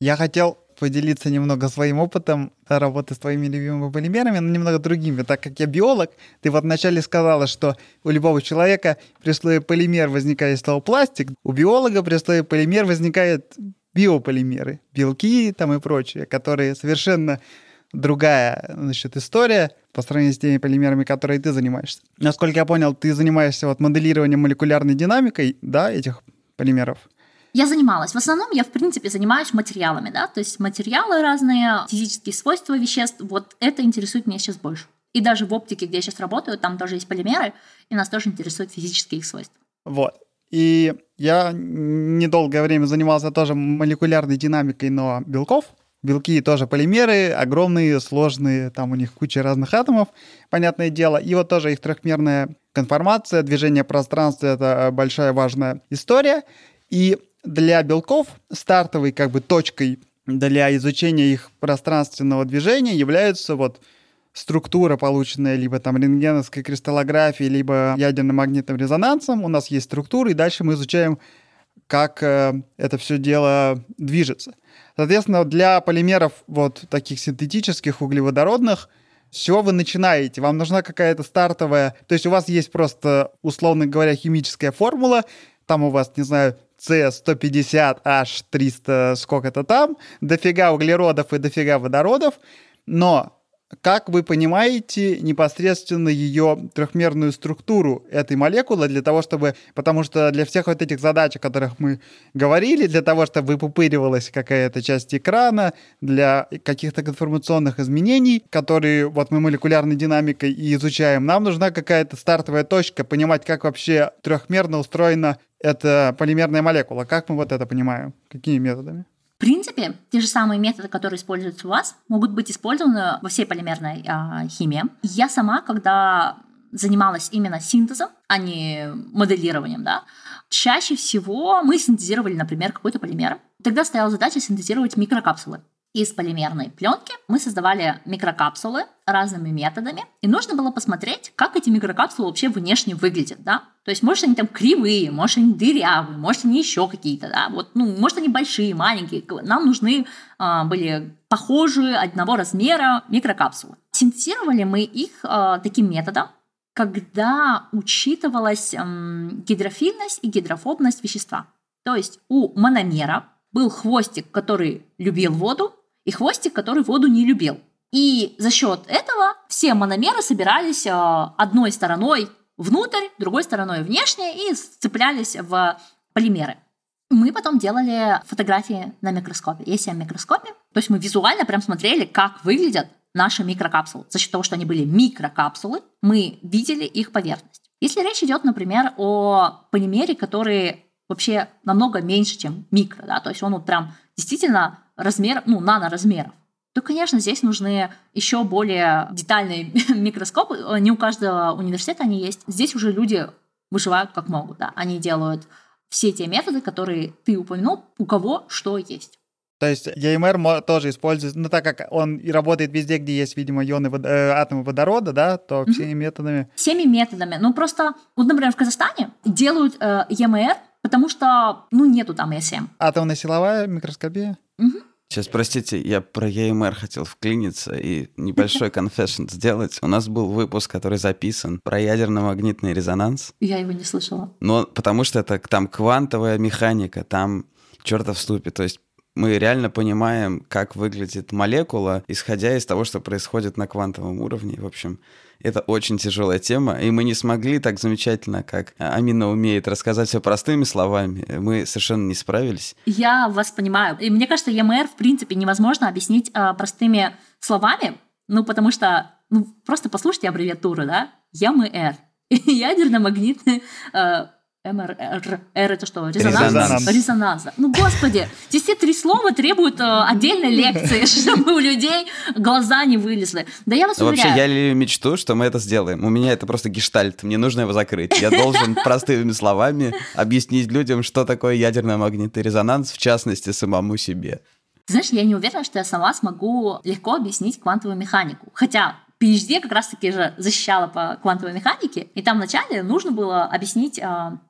Я хотел поделиться немного своим опытом работы с твоими любимыми полимерами, но немного другими. Так как я биолог, ты вот вначале сказала, что у любого человека при слове полимер возникает слово пластик, у биолога при слове полимер возникает биополимеры, белки там и прочее, которые совершенно... Другая, значит, история по сравнению с теми полимерами, которые ты занимаешься. Насколько я понял, ты занимаешься вот моделированием молекулярной динамикой, да, этих полимеров? Я занималась. В основном я, в принципе, занимаюсь материалами, да, то есть материалы разные, физические свойства веществ, вот это интересует меня сейчас больше. И даже в оптике, где я сейчас работаю, там тоже есть полимеры, и нас тоже интересуют физические их свойства. Вот. И я недолгое время занимался тоже молекулярной динамикой, но белков. Белки тоже полимеры, огромные, сложные, там у них куча разных атомов, понятное дело. И вот тоже их трехмерная конформация, движение в пространстве – это большая важная история. И для белков стартовой как бы точкой для изучения их пространственного движения являются вот структура, полученная либо там рентгеновской кристаллографией, либо ядерным магнитным резонансом. У нас есть структура, и дальше мы изучаем, как это все дело движется. Соответственно, для полимеров вот таких синтетических, углеводородных, с чего вы начинаете? Вам нужна какая-то стартовая... То есть у вас есть просто, условно говоря, химическая формула, там у вас, не знаю, С сто пятьдесят, H триста, сколько-то там, дофига углеродов и дофига водородов, но... Как вы понимаете непосредственно ее трехмерную структуру этой молекулы для того, чтобы... Потому что для всех вот этих задач, о которых мы говорили, для того, чтобы выпупыривалась какая-то часть экрана, для каких-то конформационных изменений, которые вот мы молекулярной динамикой и изучаем, нам нужна какая-то стартовая точка, понимать, как вообще трехмерно устроена эта полимерная молекула. Как мы вот это понимаем? Какими методами? В принципе, те же самые методы, которые используются у вас, могут быть использованы во всей полимерной э, химии. Я сама, когда занималась именно синтезом, а не моделированием, да, чаще всего мы синтезировали, например, какой-то полимер. Тогда стояла задача синтезировать микрокапсулы. Из полимерной пленки мы создавали микрокапсулы разными методами, и нужно было посмотреть, как эти микрокапсулы вообще внешне выглядят, да. То есть, может, они там кривые, может, они дырявые, может, они еще какие-то, да, вот, ну, может, они большие, маленькие. Нам нужны э, были похожие одного размера микрокапсулы. Синтезировали мы их э, таким методом, когда учитывалась э, гидрофильность и гидрофобность вещества. То есть у мономера был хвостик, который любил воду, и хвостик, который воду не любил. И за счет этого все мономеры собирались э, одной стороной внутрь, другой стороной внешне и сцеплялись в полимеры. Мы потом делали фотографии на микроскопе, эй эс эм микроскопе. То есть мы визуально прям смотрели, как выглядят наши микрокапсулы. За счет того, что они были микрокапсулы, мы видели их поверхность. Если речь идет, например, о полимере, который вообще намного меньше, чем микро, да, то есть он вот прям действительно размер, ну, наноразмеров, то, конечно, здесь нужны еще более детальные микроскопы. Не у каждого университета они есть. Здесь уже люди выживают как могут. Да? Они делают все те методы, которые ты упомянул, у кого что есть. То есть и эм эр тоже используется, но так как он и работает везде, где есть, видимо, ионы, э, атомы водорода, да, то mm-hmm. всеми методами. Всеми методами. Ну, просто, вот, например, в Казахстане делают э, и эм эр, потому что, ну, нету там и эс эм. Атомная силовая микроскопия? Mm-hmm. Сейчас, простите, я про и эм эр хотел вклиниться и небольшой конфешн сделать. У нас был выпуск, который записан про ядерно-магнитный резонанс. Я его не слышала. Но потому что это там квантовая механика, там чертов ступи, то есть мы реально понимаем, как выглядит молекула, исходя из того, что происходит на квантовом уровне. В общем, это очень тяжелая тема, и мы не смогли так замечательно, как Амина умеет, рассказать все простыми словами. Мы совершенно не справились. Я вас понимаю. И мне кажется, и эм эр, в принципе, невозможно объяснить э, простыми словами, ну, потому что, ну, просто послушайте аббревиатуру, да? и эм эр. Ядерно-магнитный... Э, МРР. Р это что? Резонанс. Резонанс. Резонанс. Ну, господи, здесь все три слова требуют э, отдельной лекции, чтобы у людей глаза не вылезли. Да я вас Но уверяю. Вообще, я лелею мечту, что мы это сделаем. У меня это просто гештальт, мне нужно его закрыть. Я должен простыми словами объяснить людям, что такое ядерно-магнитный резонанс, в частности, самому себе. Знаешь, я не уверена, что я сама смогу легко объяснить квантовую механику. Хотя... пи эйч ди как раз-таки же защищала по квантовой механике, и там вначале нужно было объяснить э,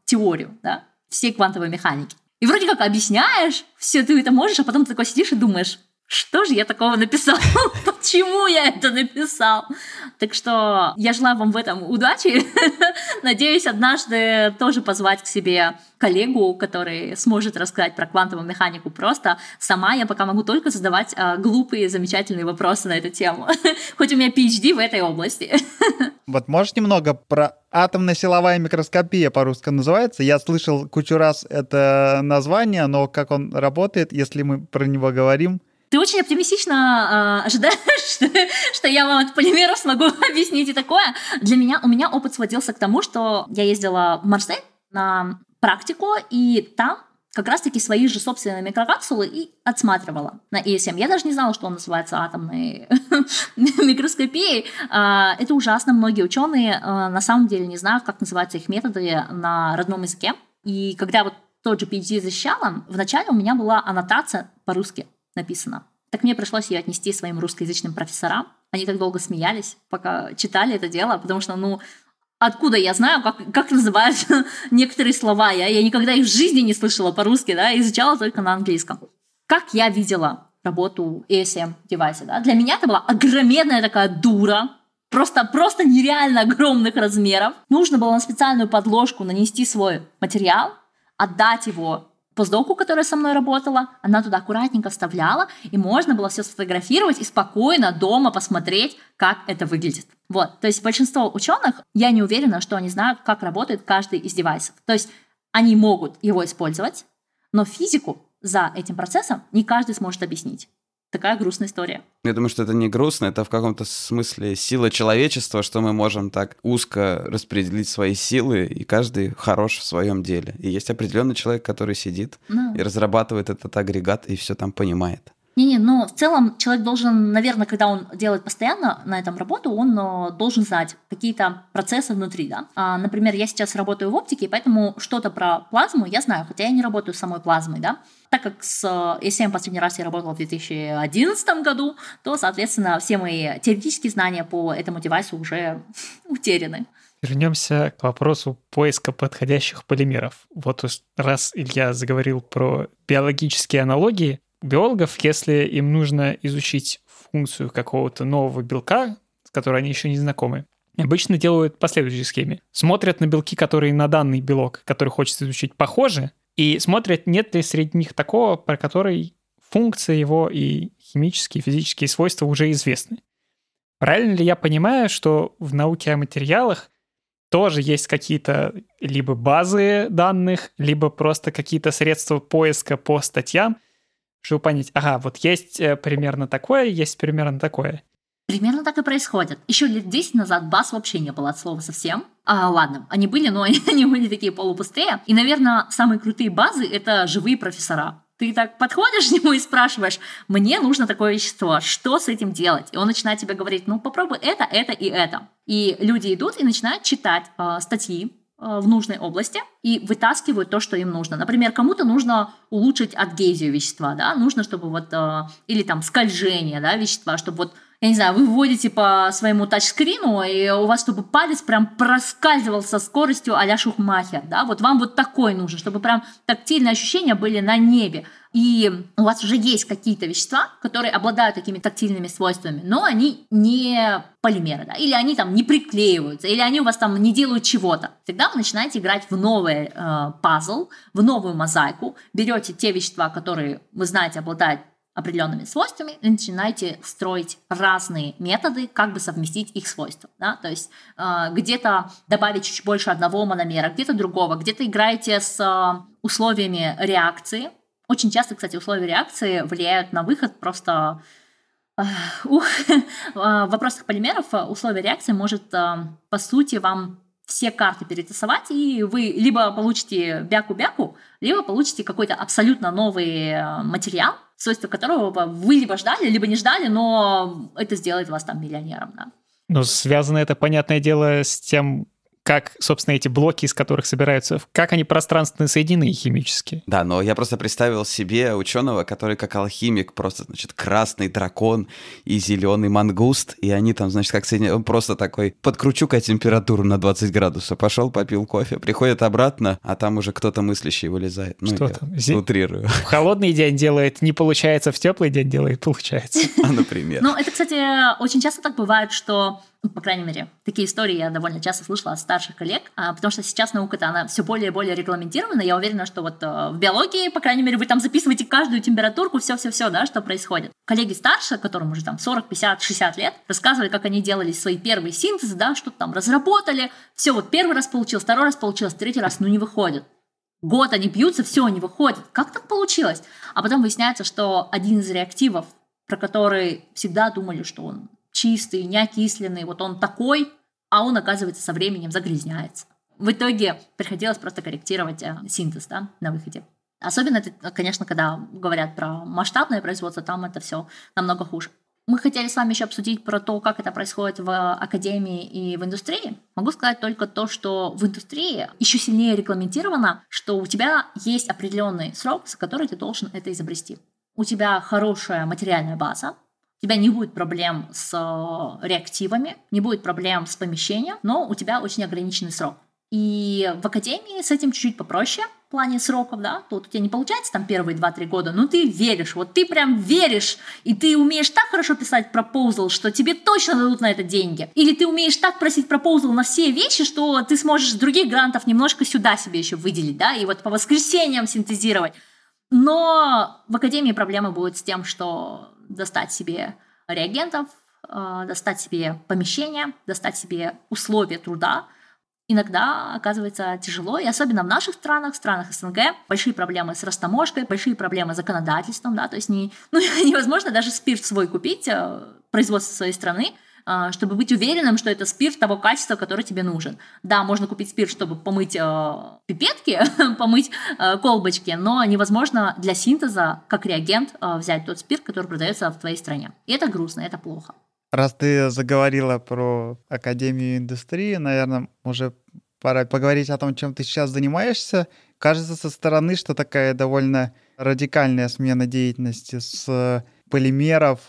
теорию, да, всей квантовой механики. И вроде как объясняешь, все, ты это можешь, а потом ты такой сидишь и думаешь, что же я такого написал, почему я это написал? Так что я желаю вам в этом удачи. Надеюсь, однажды тоже позвать к себе коллегу, который сможет рассказать про квантовую механику просто. Сама я пока могу только задавать э, глупые, замечательные вопросы на эту тему. Хоть у меня пи эйч ди в этой области. Вот можешь немного про атомно-силовая микроскопия по-русски называется? Я слышал кучу раз это название, но как он работает, если мы про него говорим? Ты очень оптимистично э, ожидаешь, что, что я вам от полимеров смогу объяснить и такое. Для меня, у меня опыт сводился к тому, что я ездила в Марсель на практику, и там как раз-таки свои же собственные микрокапсулы и отсматривала на и эс эм. Я даже не знала, что он называется атомной микроскопией. Это ужасно. Многие ученые на самом деле не знают, как называются их методы на родном языке. И когда вот тот же пи эйч ди защищала, вначале у меня была аннотация по-русски написано. Так мне пришлось ее отнести своим русскоязычным профессорам. Они так долго смеялись, пока читали это дело, потому что, ну, откуда я знаю, как, как называются некоторые слова? Я, я никогда их в жизни не слышала по-русски, да, изучала только на английском. Как я видела работу и эс эм-девайса, да? Для меня это была огроменная такая дура, просто, просто нереально огромных размеров. Нужно было на специальную подложку нанести свой материал, отдать его постдоку, которая со мной работала, она туда аккуратненько вставляла, и можно было все сфотографировать и спокойно дома посмотреть, как это выглядит. Вот, то есть большинство ученых, я не уверена, что они знают, как работает каждый из девайсов. То есть они могут его использовать, но физику за этим процессом не каждый сможет объяснить. Такая грустная история. Я думаю, что это не грустно, это в каком-то смысле сила человечества, что мы можем так узко распределить свои силы, и каждый хорош в своем деле. И есть определенный человек, который сидит ну. и разрабатывает этот агрегат, и все там понимает. Не-не, но в целом человек должен, наверное, когда он делает постоянно на этом работу, он должен знать какие-то процессы внутри, да. А, например, я сейчас работаю в оптике, поэтому что-то про плазму я знаю, хотя я не работаю с самой плазмой, да. Так как с и эс эм последний раз я работала в две тысячи одиннадцатом году, то, соответственно, все мои теоретические знания по этому девайсу уже утеряны. Вернемся к вопросу поиска подходящих полимеров. Вот раз Илья заговорил про биологические аналогии, биологов, если им нужно изучить функцию какого-то нового белка, с которой они еще не знакомы, обычно делают по следующей схеме. Смотрят на белки, которые на данный белок, который хочется изучить, похожи, и смотрят, нет ли среди них такого, про который функция его и химические, и физические свойства уже известны. Правильно ли я понимаю, что в науке о материалах тоже есть какие-то либо базы данных, либо просто какие-то средства поиска по статьям, чтобы понять, ага, вот есть примерно такое, есть примерно такое. Примерно так и происходит. Еще лет десять назад баз вообще не было от слова совсем. А, ладно, они были, но они были такие полупустые. И, наверное, самые крутые базы — это живые профессора. Ты так подходишь к нему и спрашиваешь, мне нужно такое вещество, что с этим делать? И он начинает тебе говорить, ну попробуй это, это и это. И люди идут и начинают читать э, статьи э, в нужной области и вытаскивают то, что им нужно. Например, кому-то нужно улучшить адгезию вещества, да, нужно, чтобы вот, э, или там скольжение, да, вещества, чтобы вот, я не знаю, вы вводите по своему тачскрину, и у вас, чтобы палец прям проскальзывал со скоростью а-ля Шухмахер, да, вот вам вот такой нужен, чтобы прям тактильные ощущения были на небе. И у вас уже есть какие-то вещества, которые обладают такими тактильными свойствами, но они не полимеры, да, или они там не приклеиваются, или они у вас там не делают чего-то. Тогда вы начинаете играть в новый э, пазл, в новую мозаику, берете те вещества, которые, вы знаете, обладают определенными свойствами, и начинаете строить разные методы, как бы совместить их свойства. Да? То есть э, где-то добавить чуть больше одного мономера, где-то другого, где-то играете с э, условиями реакции. Очень часто, кстати, условия реакции влияют на выход просто... Э, ух, э, в вопросах полимеров условия реакции может, э, по сути, вам все карты перетасовать, и вы либо получите бяку-бяку, либо получите какой-то абсолютно новый материал, свойства которого вы либо ждали, либо не ждали, но это сделает вас там миллионером, да. Ну, связано это, понятное дело, с тем, как, собственно, эти блоки, из которых собираются, как они пространственно соединены химически. Да, но я просто представил себе ученого, который как алхимик, просто, значит, красный дракон и зеленый мангуст, и они там, значит, как соединены. Он просто такой, подкручу-ка температуру на двадцать градусов, пошел, попил кофе, приходит обратно, а там уже кто-то мыслящий вылезает. Ну, что там? Зе... Утрирую. В холодный день делает, не получается, в теплый день делает, получается. А, например. Ну, это, кстати, очень часто так бывает, что... По крайней мере, такие истории я довольно часто слышала от старших коллег, потому что сейчас наука-то, она все более и более регламентирована. Я уверена, что вот в биологии, по крайней мере, вы там записываете каждую температурку, все-все-все, да, что происходит. Коллеги старше, которым уже там сорок, пятьдесят, шестьдесят лет, рассказывали, как они делали свои первые синтезы, да, что-то там разработали. Все, вот первый раз получилось, второй раз получилось, третий раз, ну, не выходит. Год они бьются, все, не выходит. Как так получилось? А потом выясняется, что один из реактивов, про который всегда думали, что он... чистый, неокисленный, вот он такой, а он, оказывается, со временем загрязняется. В итоге приходилось просто корректировать синтез, да, на выходе. Особенно, это, конечно, когда говорят про масштабное производство, там это все намного хуже. Мы хотели с вами еще обсудить про то, как это происходит в академии и в индустрии. Могу сказать только то, что в индустрии еще сильнее регламентировано, что у тебя есть определенный срок, за который ты должен это изобрести. У тебя хорошая материальная база, у тебя не будет проблем с реактивами, не будет проблем с помещением, но у тебя очень ограниченный срок. И в академии с этим чуть-чуть попроще в плане сроков, да, тут у тебя не получается там первые два-три года, но ты веришь, вот ты прям веришь, и ты умеешь так хорошо писать пропоузал, что тебе точно дадут на это деньги. Или ты умеешь так просить пропоузал на все вещи, что ты сможешь других грантов немножко сюда себе еще выделить, да, и вот по воскресеньям синтезировать. Но в академии проблема будет с тем, что достать себе реагентов, э, достать себе помещение, достать себе условия труда иногда оказывается тяжело, и особенно в наших странах, в странах СНГ, большие проблемы с растаможкой, большие проблемы с законодательством, да, то есть не, ну, невозможно даже спирт свой купить, э, производство своей страны, э, чтобы быть уверенным, что это спирт того качества, который тебе нужен. Да, можно купить спирт, чтобы помыть э, пипетки, помыть э, колбочки, но невозможно для синтеза, как реагент, э, взять тот спирт, который продается в твоей стране. И это грустно, это плохо. Раз ты заговорила про академию индустрии, наверное, уже пора поговорить о том, чем ты сейчас занимаешься. Кажется со стороны, что такая довольно радикальная смена деятельности с полимеров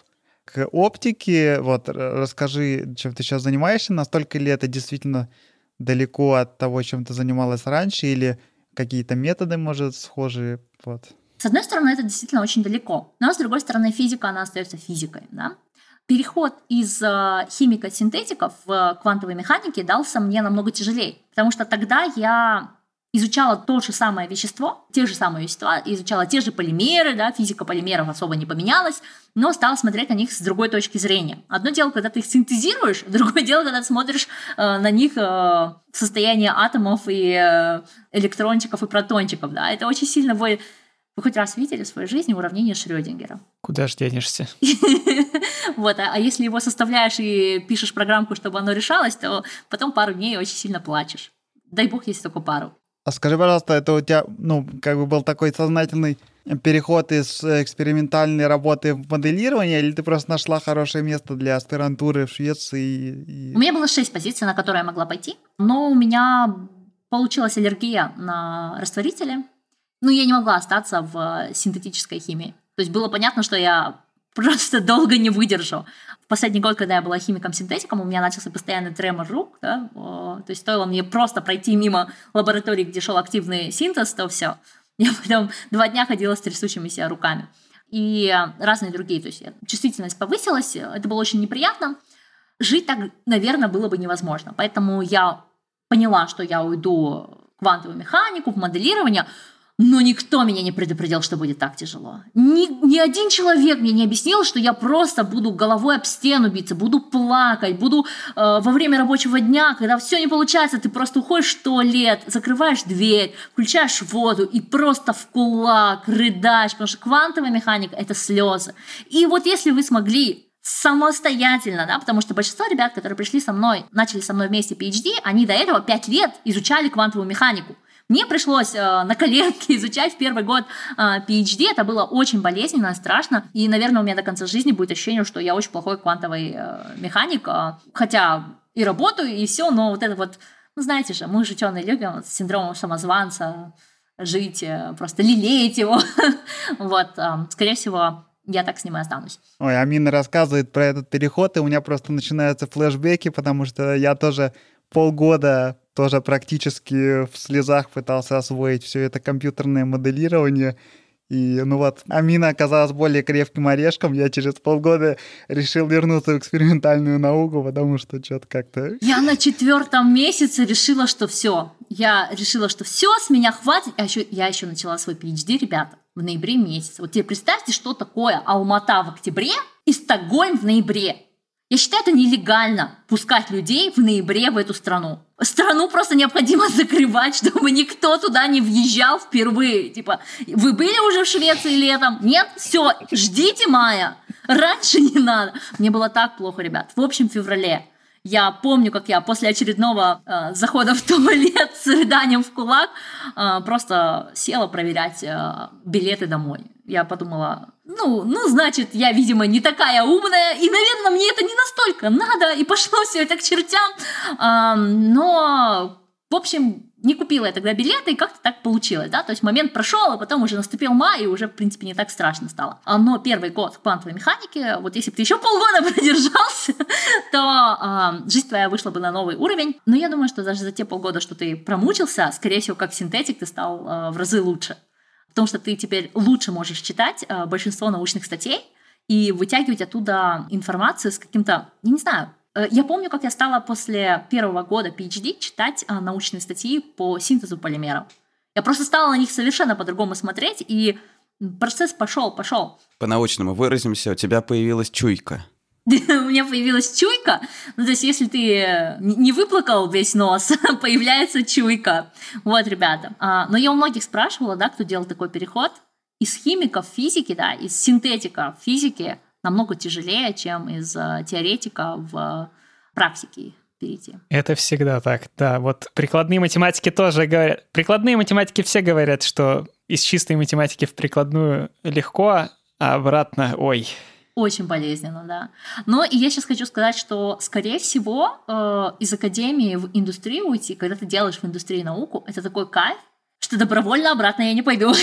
к оптике. Вот, расскажи, чем ты сейчас занимаешься, настолько ли это действительно далеко от того, чем ты занималась раньше, или какие-то методы, может, схожие, вот. С одной стороны, это действительно очень далеко, но с другой стороны, физика, она остается физикой, да? Переход из химика-синтетиков в квантовой механике дался мне намного тяжелее, потому что тогда я изучала то же самое вещество, те же самые вещества, изучала те же полимеры, да, физика полимеров особо не поменялась, но стала смотреть на них с другой точки зрения. Одно дело, когда ты их синтезируешь, другое дело, когда ты смотришь э, на них э, в состоянии атомов и э, электрончиков и протончиков. Да. Это очень сильно будет... Вы хоть раз видели в своей жизни уравнение Шрёдингера? Куда ж денешься? Вот, а если его составляешь и пишешь программку, чтобы оно решалось, то потом пару дней очень сильно плачешь. Дай бог, если только пару. А скажи, пожалуйста, это у тебя, ну, как бы был такой сознательный переход из экспериментальной работы в моделирование, или ты просто нашла хорошее место для аспирантуры в Швеции? И... У меня было шесть позиций, на которые я могла пойти, но у меня получилась аллергия на растворители. Ну, я не могла остаться в синтетической химии. То есть было понятно, что я просто долго не выдержу. В последний год, когда я была химиком-синтетиком, у меня начался постоянный тремор рук. Да? То есть стоило мне просто пройти мимо лаборатории, где шел активный синтез, то все. Я потом два дня ходила с трясущимися руками. И разные другие. То есть чувствительность повысилась, это было очень неприятно. Жить так, наверное, было бы невозможно. Поэтому я поняла, что я уйду в квантовую механику, в моделирование, но никто меня не предупредил, что будет так тяжело. Ни, ни один человек мне не объяснил, что я просто буду головой об стену биться, буду плакать, буду э, во время рабочего дня, когда все не получается, ты просто уходишь в туалет, закрываешь дверь, включаешь воду и просто в кулак рыдаешь, потому что квантовая механика – это слезы. И вот если вы смогли самостоятельно, да, потому что большинство ребят, которые пришли со мной, начали со мной вместе пи эйч ди, они до этого пять лет изучали квантовую механику. Мне пришлось э, на коленке изучать в первый год э, пи эйч ди. Это было очень болезненно, страшно. И, наверное, у меня до конца жизни будет ощущение, что я очень плохой квантовый э, механик. Э, хотя и работаю, и все, но вот это вот... Ну, знаете же, мы же ученые любим вот, с синдромом самозванца жить, э, просто лелеять его. Вот, скорее всего... Я так с ним и останусь. Ой, Амина рассказывает про этот переход, и у меня просто начинаются флешбеки, потому что я тоже полгода тоже практически в слезах пытался освоить все это компьютерное моделирование. И, ну вот, Амина оказалась более крепким орешком. Я через полгода решил вернуться в экспериментальную науку, потому что что-то как-то... Я на четвертом месяце решила, что все. Я решила, что все, с меня хватит. Я еще, я еще начала свой пи эйч ди, ребята, в ноябре месяце. Вот тебе представьте, что такое Алмата в октябре и Стокгольм в ноябре. Я считаю, это нелегально пускать людей в ноябре в эту страну. Страну просто необходимо закрывать, чтобы никто туда не въезжал впервые. Типа, вы были уже в Швеции летом? Нет? Все, ждите мая. Раньше не надо. Мне было так плохо, ребят. В общем, в феврале. Я помню, как я после очередного э, захода в туалет с рыданием в кулак э, просто села проверять э, билеты домой. Я подумала, ну, ну, значит, я, видимо, не такая умная, и, наверное, мне это не настолько надо, и пошло все это к чертям. Э, но, в общем, не купила я тогда билеты, и как-то так получилось, да, то есть момент прошел, а потом уже наступил май, и уже, в принципе, не так страшно стало. Но первый год в квантовой механике, вот если бы ты еще полгода продержался, то э, жизнь твоя вышла бы на новый уровень. Но я думаю, что даже за те полгода, что ты промучился, скорее всего, как синтетик, ты стал э, в разы лучше, потому что ты теперь лучше можешь читать э, большинство научных статей и вытягивать оттуда информацию с каким-то, я не знаю. Я помню, как я стала после первого года пи эйч ди читать а, научные статьи по синтезу полимеров. Я просто стала на них совершенно по-другому смотреть, и процесс пошел, пошел. По-научному выразимся, у тебя появилась чуйка. У меня появилась чуйка. Ну, то есть, если ты не выплакал весь нос, появляется чуйка. Вот, ребята. А, но я у многих спрашивала, да, кто делал такой переход. Из химиков физики, да, из синтетиков физики намного тяжелее, чем из теоретика в практике перейти. Это всегда так, да. Вот прикладные математики тоже говорят... Прикладные математики все говорят, что из чистой математики в прикладную легко, а обратно ой. Очень болезненно, да. Но и я сейчас хочу сказать, что, скорее всего, э, из академии в индустрию уйти, когда ты делаешь в индустрии науку, это такой кайф, что добровольно обратно я не пойду.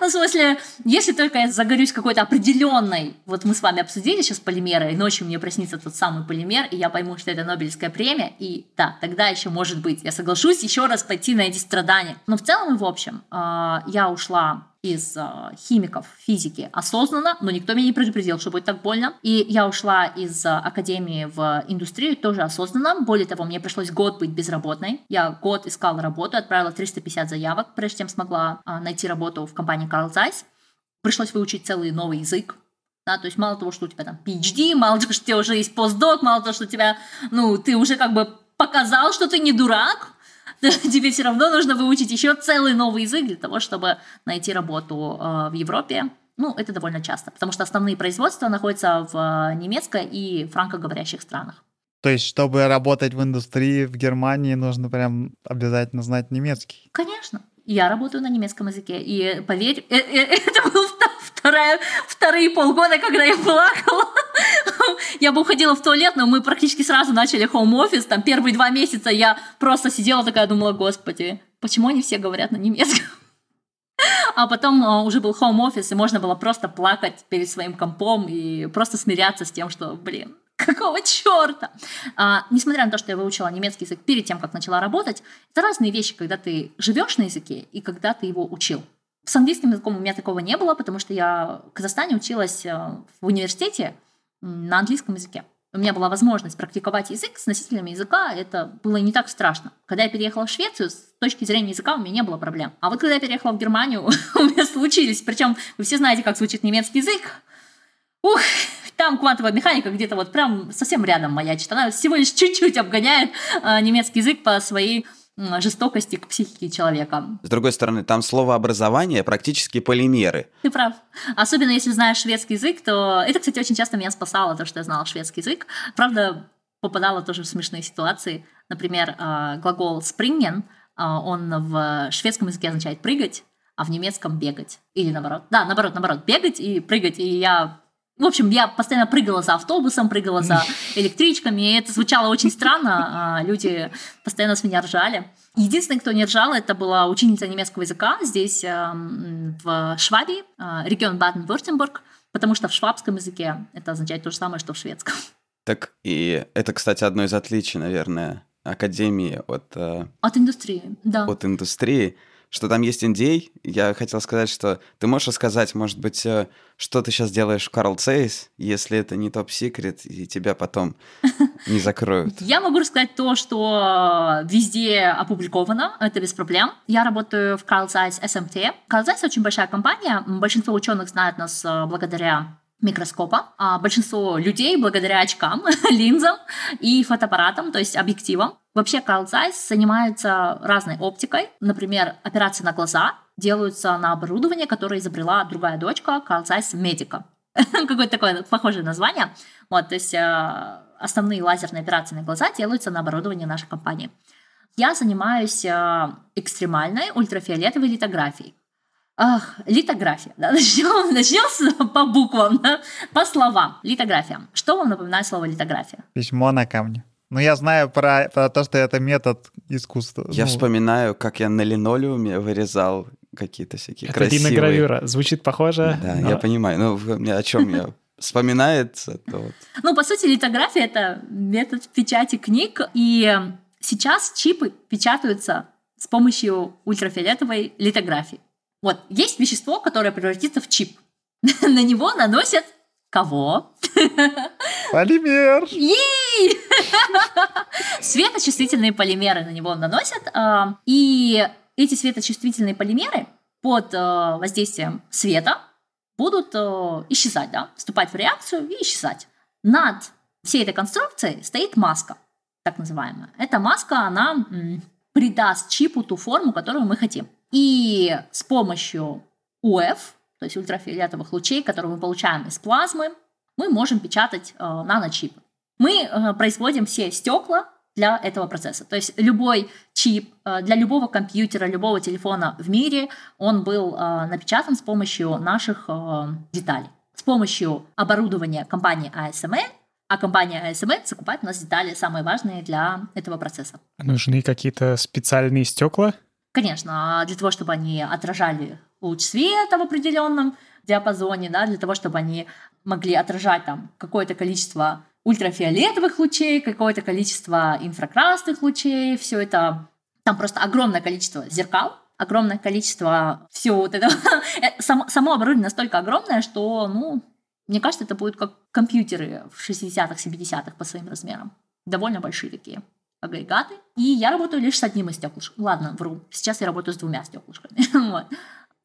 Ну, в смысле, если только я загорюсь какой-то определенной... Вот мы с вами обсудили сейчас полимеры, и ночью мне проснится тот самый полимер, и я пойму, что это Нобелевская премия, и да, тогда еще, может быть, я соглашусь еще раз пойти на эти страдания. Но в целом и в общем, я ушла из химиков физики осознанно, но никто меня не предупредил, что будет так больно. И я ушла из академии в индустрию тоже осознанно. Более того, мне пришлось год быть безработной. Я год искала работу, отправила триста пятьдесят заявок, прежде чем смогла найти работу в компании Carl Zeiss. Пришлось выучить целый новый язык. Да, то есть мало того, что у тебя там пи эйч ди, мало того, что у тебя уже есть постдок, мало того, что у тебя, ну, ты уже как бы показал, что ты не дурак, тебе все равно нужно выучить еще целый новый язык для того, чтобы найти работу э, в Европе. Ну, это довольно часто, потому что основные производства находятся в немецко- и франкоговорящих странах. То есть, чтобы работать в индустрии в Германии, нужно прям обязательно знать немецкий? Конечно. Я работаю на немецком языке, и поверь, это было вторая, вторые полгода, когда я плакала. Я бы уходила в туалет, но мы практически сразу начали хоум-офис. Там первые два месяца я просто сидела такая, думала, господи, почему они все говорят на немецком? А потом уже был хоум-офис, и можно было просто плакать перед своим компом и просто смиряться с тем, что, блин, какого черта? А, несмотря на то, что я выучила немецкий язык перед тем, как начала работать, это разные вещи, когда ты живешь на языке и когда ты его учил. С английским языком у меня такого не было, потому что я в Казахстане училась в университете на английском языке. У меня была возможность практиковать язык с носителями языка, это было не так страшно. Когда я переехала в Швецию, с точки зрения языка у меня не было проблем. А вот когда я переехала в Германию, у меня случились, причем вы все знаете, как звучит немецкий язык. Ух, там квантовая механика где-то вот прям совсем рядом маячит. Она всего лишь чуть-чуть обгоняет немецкий язык по своей жестокости к психике человека. С другой стороны, там словообразование практически полимеры. Ты прав. Особенно если знаешь шведский язык, то... Это, кстати, очень часто меня спасало, то, что я знала шведский язык. Правда, попадала тоже в смешные ситуации. Например, глагол «springen», он в шведском языке означает «прыгать», а в немецком «бегать». Или наоборот. Да, наоборот, наоборот. «Бегать» и «прыгать». И я... В общем, я постоянно прыгала за автобусом, прыгала за электричками, и это звучало очень странно, люди постоянно с меня ржали. Единственный, кто не ржал, это была ученица немецкого языка здесь, в Швабии, регион Баден-Вюртемберг, потому что в швабском языке это означает то же самое, что в шведском. Так, и это, кстати, одно из отличий, наверное, академии от... От индустрии, да. От индустрии. Что там есть индей, я хотел сказать, что ты можешь рассказать, может быть, что ты сейчас делаешь в Carl Zeiss, если это не топ-секрет, и тебя потом не закроют. Я могу рассказать то, что везде опубликовано, это без проблем. Я работаю в Carl Zeiss эс эм ти. Carl Zeiss очень большая компания, большинство ученых знают нас благодаря микроскопа, а большинство людей благодаря очкам, линзам и фотоаппаратам, то есть объективам. Вообще Carl Zeiss занимается разной оптикой. Например, операции на глаза делаются на оборудование, которое изобрела другая дочка Carl Zeiss Medica. Какое-то такое похожее название. Вот, то есть основные лазерные операции на глаза делаются на оборудование нашей компании. Я занимаюсь экстремальной ультрафиолетовой литографией. Ах, литография, да, начнем, начнем по буквам, да? По словам, литография. Что вам напоминает слово литография? Письмо на камне. Ну, я знаю про, про то, что это метод искусства. Я ну, вспоминаю, как я на линолеуме вырезал какие-то всякие это красивые... Это линогравюра, звучит похоже. Да, но... я понимаю, ну, о чем я... Вспоминается, то вот... Ну, по сути, литография — это метод печати книг, и сейчас чипы печатаются с помощью ультрафиолетовой литографии. Вот, есть вещество, которое превратится в чип. На него наносят кого? Полимер! Светочувствительные полимеры на него наносят. И эти светочувствительные полимеры под воздействием света будут исчезать, да, вступать в реакцию и исчезать. Над всей этой конструкцией стоит маска, так называемая. Эта маска, она придаст чипу ту форму, которую мы хотим. И с помощью УФ, то есть ультрафиолетовых лучей, которые мы получаем из плазмы, мы можем печатать э, наночипы. Мы э, производим все стекла для этого процесса. То есть любой чип э, для любого компьютера, любого телефона в мире, он был э, напечатан с помощью наших э, деталей. С помощью оборудования компании эй эс эм эл, а компания эй эс эм эл закупает у нас детали, самые важные для этого процесса. Нужны какие-то специальные стекла? Конечно, для того, чтобы они отражали луч света в определенном диапазоне, да, для того, чтобы они могли отражать там какое-то количество ультрафиолетовых лучей, какое-то количество инфракрасных лучей, все это, там просто огромное количество зеркал, огромное количество всего вот этого. Само, само оборудование настолько огромное, что, ну, мне кажется, это будет как компьютеры в шестидесятых, семидесятых по своим размерам, довольно большие такие агрегаты, и я работаю лишь с одним из стеклышек. Ладно, вру. Сейчас я работаю с двумя стеклышками. Вот.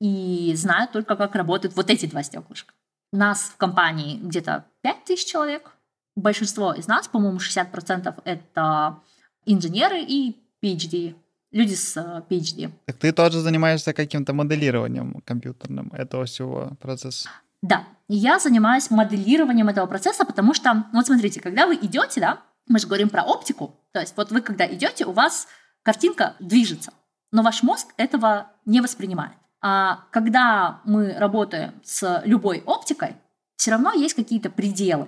И знаю только, как работают вот эти два стеклышка. Нас в компании где-то пять тысяч человек. Большинство из нас, по-моему, шестьдесят процентов это инженеры и пи эйч ди. Люди с пи эйч ди. Так ты тоже занимаешься каким-то моделированием компьютерным этого всего процесса? Да, я занимаюсь моделированием этого процесса, потому что, вот смотрите, когда вы идете, да, мы же говорим про оптику. То есть вот вы когда идете, у вас картинка движется, но ваш мозг этого не воспринимает. А когда мы работаем с любой оптикой, все равно есть какие-то пределы.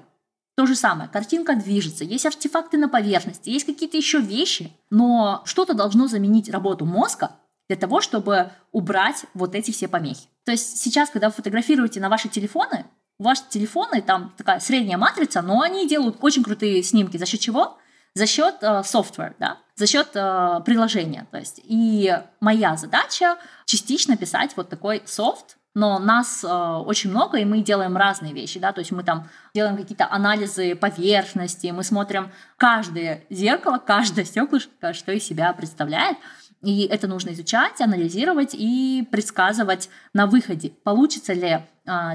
То же самое, картинка движется, есть артефакты на поверхности, есть какие-то еще вещи, но что-то должно заменить работу мозга для того, чтобы убрать вот эти все помехи. То есть сейчас, когда вы фотографируете на ваши телефоны, у вас телефоны, там такая средняя матрица, но они делают очень крутые снимки. За счет чего? За счет э, software, да? За счет э, приложения. То есть. И моя задача частично писать вот такой софт, но нас э, очень много, и мы делаем разные вещи, да, то есть мы там делаем какие-то анализы поверхности, мы смотрим каждое зеркало, каждое стеклышко, что из себя представляет, и это нужно изучать, анализировать и предсказывать на выходе, получится ли э,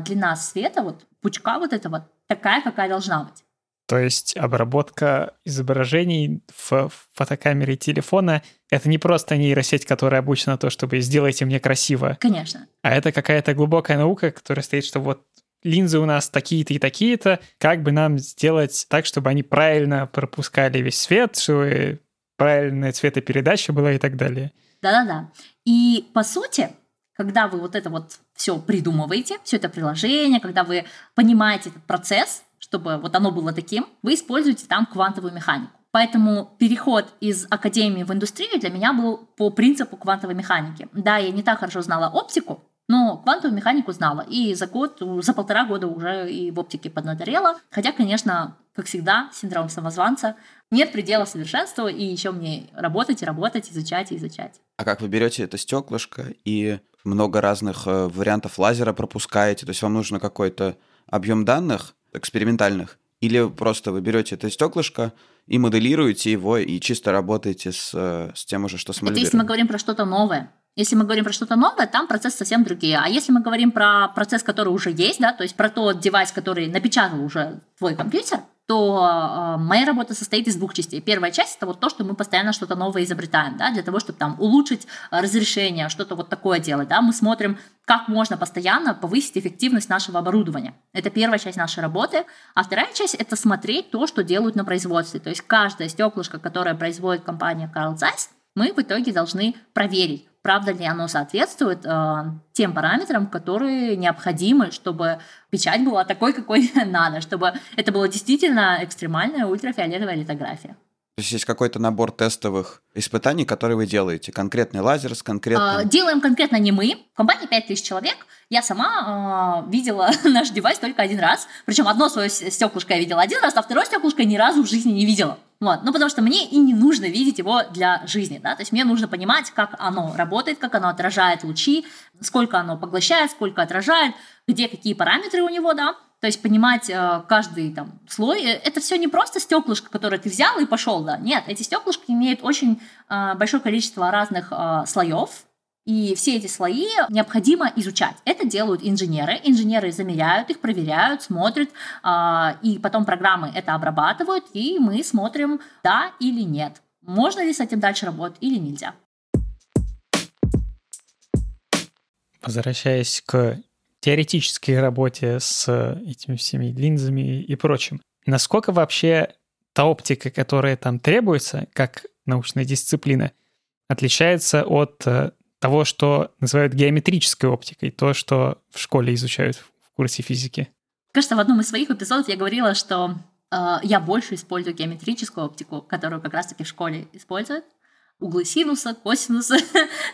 длина света, вот пучка вот этого, такая, какая должна быть. То есть обработка изображений в фотокамере телефона — это не просто нейросеть, которая обучена на то, чтобы «сделайте мне красиво». Конечно. А это какая-то глубокая наука, которая стоит, что вот линзы у нас такие-то и такие-то, как бы нам сделать так, чтобы они правильно пропускали весь свет, чтобы правильная цветопередача была и так далее. Да-да-да. И по сути, когда вы вот это вот все придумываете, все это приложение, когда вы понимаете этот процесс, чтобы вот оно было таким, вы используете там квантовую механику. Поэтому переход из академии в индустрию для меня был по принципу квантовой механики. Да, я не так хорошо знала оптику, но квантовую механику знала. И за год, за полтора года уже и в оптике поднаторела. Хотя, конечно, как всегда, синдром самозванца. Нет предела совершенству, и еще мне работать и работать, изучать и изучать. А как вы берете это стеклышко и много разных вариантов лазера пропускаете? То есть вам нужно какой-то объем данных экспериментальных, или просто вы берете это стеклышко и моделируете его, и чисто работаете с, с тем уже, что с мольбером. Это если мы говорим про что-то новое. Если мы говорим про что-то новое, там процессы совсем другие. А если мы говорим про процесс, который уже есть, да, то есть про тот девайс, который напечатал уже твой компьютер, то э, моя работа состоит из двух частей. Первая часть – это вот то, что мы постоянно что-то новое изобретаем, да, для того, чтобы там улучшить разрешение, что-то вот такое делать. Да. Мы смотрим, как можно постоянно повысить эффективность нашего оборудования. Это первая часть нашей работы. А вторая часть – это смотреть то, что делают на производстве. То есть каждое стеклышко, которое производит компания Carl Zeiss, мы в итоге должны проверить, правда ли оно соответствует э, тем параметрам, которые необходимы, чтобы печать была такой, какой надо, чтобы это была действительно экстремальная ультрафиолетовая литография. То есть есть какой-то набор тестовых испытаний, которые вы делаете? Конкретный лазер с конкретным... Э, делаем конкретно не мы. В компании пять тысяч человек. Я сама э, видела наш девайс только один раз. Причем одно свое стеклышко я видела один раз, а второе стеклышко ни разу в жизни не видела. Вот. Ну, потому что мне и не нужно видеть его для жизни, да, то есть мне нужно понимать, как оно работает, как оно отражает лучи, сколько оно поглощает, сколько отражает, где какие параметры у него, да, то есть понимать э, каждый там слой. Это все не просто стеклышко, которое ты взял и пошел, да, нет, эти стеклышки имеют очень э, большое количество разных э, слоев, и все эти слои необходимо изучать. Это делают инженеры. Инженеры замеряют их, проверяют, смотрят, и потом программы это обрабатывают, и мы смотрим, да или нет. Можно ли с этим дальше работать или нельзя. Возвращаясь к теоретической работе с этими всеми линзами и прочим, насколько вообще та оптика, которая там требуется, как научная дисциплина, отличается от того, что называют геометрической оптикой, то, что в школе изучают в курсе физики. Кажется, в одном из своих эпизодов я говорила, что э, я больше использую геометрическую оптику, которую как раз-таки в школе используют. Углы синуса, косинуса.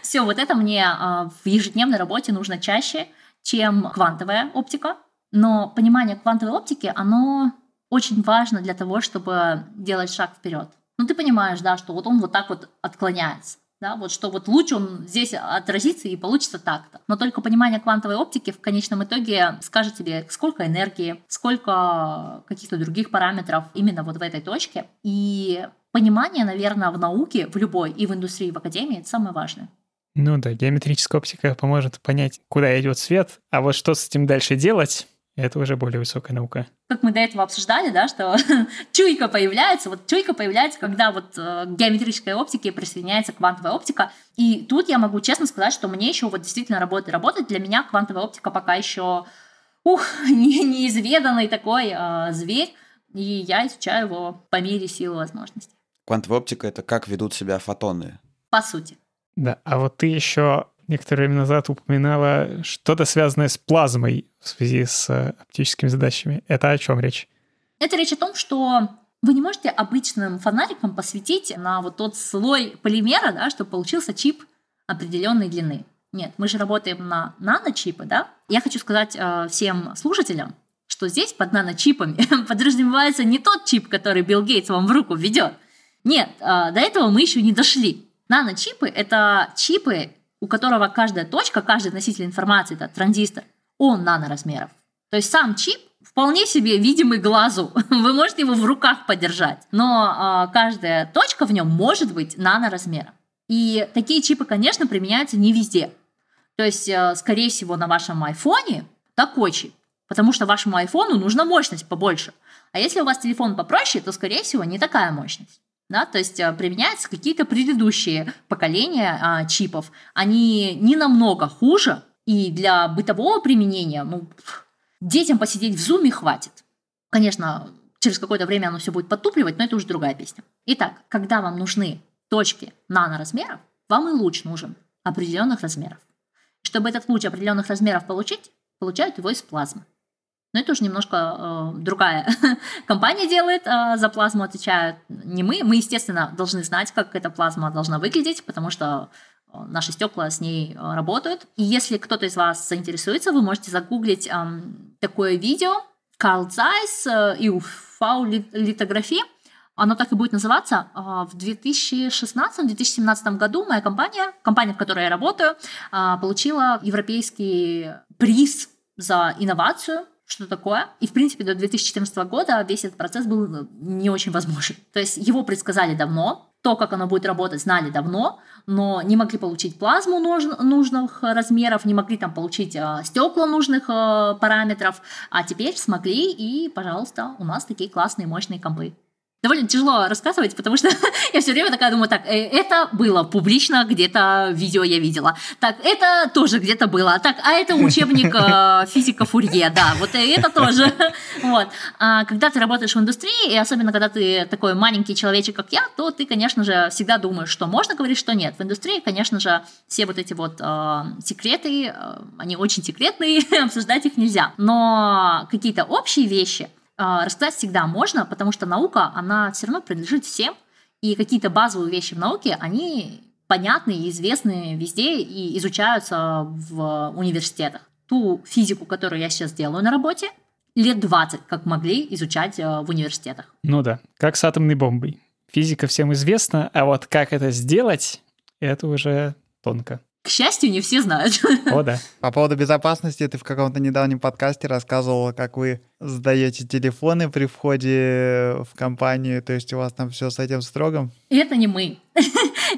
Все вот это мне э, в ежедневной работе нужно чаще, чем квантовая оптика. Но понимание квантовой оптики, оно очень важно для того, чтобы делать шаг вперед. Ну, ты понимаешь, да, что вот он вот так вот отклоняется. Да, вот что вот луч, он здесь отразится и получится так-то. Но только понимание квантовой оптики в конечном итоге скажет тебе, сколько энергии, сколько каких-то других параметров именно вот в этой точке. И понимание, наверное, в науке, в любой, и в индустрии, и в академии, это самое важное. Ну да, геометрическая оптика поможет понять, куда идет свет, а вот что с этим дальше делать, это уже более высокая наука. Как мы до этого обсуждали, да, что чуйка появляется, вот чуйка появляется, когда вот э, к геометрической оптике присоединяется квантовая оптика. И тут я могу честно сказать, что мне еще вот действительно работать, работать. Для меня квантовая оптика пока еще ух, не, неизведанный такой э, зверь, и я изучаю его по мере сил и возможностей. Квантовая оптика — это как ведут себя фотоны. По сути. Да, а вот ты еще некоторое время назад упоминала что-то связанное с плазмой в связи с оптическими задачами. Это о чем речь? Это речь о том, что вы не можете обычным фонариком посветить на вот тот слой полимера, да, чтобы получился чип определенной длины. Нет, мы же работаем на наночипы, да? Я хочу сказать э, всем слушателям, что здесь под наночипами подразумевается не тот чип, который Билл Гейтс вам в руку введет. Нет, э, до этого мы еще не дошли. Наночипы — это чипы, у которого каждая точка, каждый носитель информации, это транзистор, он наноразмеров. То есть сам чип вполне себе видимый глазу. Вы можете его в руках подержать, но э, каждая точка в нем может быть наноразмера. И такие чипы, конечно, применяются не везде. То есть, э, скорее всего, на вашем айфоне такой чип, потому что вашему айфону нужна мощность побольше. А если у вас телефон попроще, то, скорее всего, не такая мощность. Да, то есть применяются какие-то предыдущие поколения а, чипов. Они не намного хуже, и для бытового применения ну, детям посидеть в зуме хватит. Конечно, через какое-то время оно все будет подтупливать, но это уже другая песня. Итак, когда вам нужны точки наноразмеров, вам и луч нужен определенных размеров. Чтобы этот луч определенных размеров получить, получают его из плазмы. Но это уже немножко э, другая компания делает, э, за плазму отвечают не мы. Мы, естественно, должны знать, как эта плазма должна выглядеть, потому что наши стекла с ней э, работают. И если кто-то из вас заинтересуется, вы можете загуглить э, такое видео Carl Zeiss и ю эф о-литографии. Оно так и будет называться. В две тысячи шестнадцатом - две тысячи семнадцатом году моя компания, компания, в которой я работаю, э, получила европейский приз за инновацию. Что такое. И, в принципе, до две тысячи четырнадцатого года весь этот процесс был не очень возможен. То есть его предсказали давно, то, как оно будет работать, знали давно, но не могли получить плазму нужных размеров, не могли там получить стекла нужных параметров, а теперь смогли, и, пожалуйста, у нас такие классные мощные компы. Довольно тяжело рассказывать, потому что я все время такая думаю, так, это было публично, где-то видео я видела. Так, это тоже где-то было. Так, а это учебник физика Фурье, да, вот это тоже. Вот. А когда ты работаешь в индустрии, и особенно когда ты такой маленький человечек, как я, то ты, конечно же, всегда думаешь, что можно говорить, что нет. В индустрии, конечно же, все вот эти вот э, секреты, э, они очень секретные, обсуждать их нельзя. Но какие-то общие вещи рассказать всегда можно, потому что наука, она все равно принадлежит всем, и какие-то базовые вещи в науке, они понятны и известны везде и изучаются в университетах. Ту физику, которую я сейчас делаю на работе, лет двадцать, как могли, изучать в университетах. Ну да, как с атомной бомбой. Физика всем известна, а вот как это сделать, это уже тонко. К счастью, не все знают. О, да. По поводу безопасности, ты в каком-то недавнем подкасте рассказывала, как вы сдаете телефоны при входе в компанию, то есть у вас там все с этим строго? Это не мы.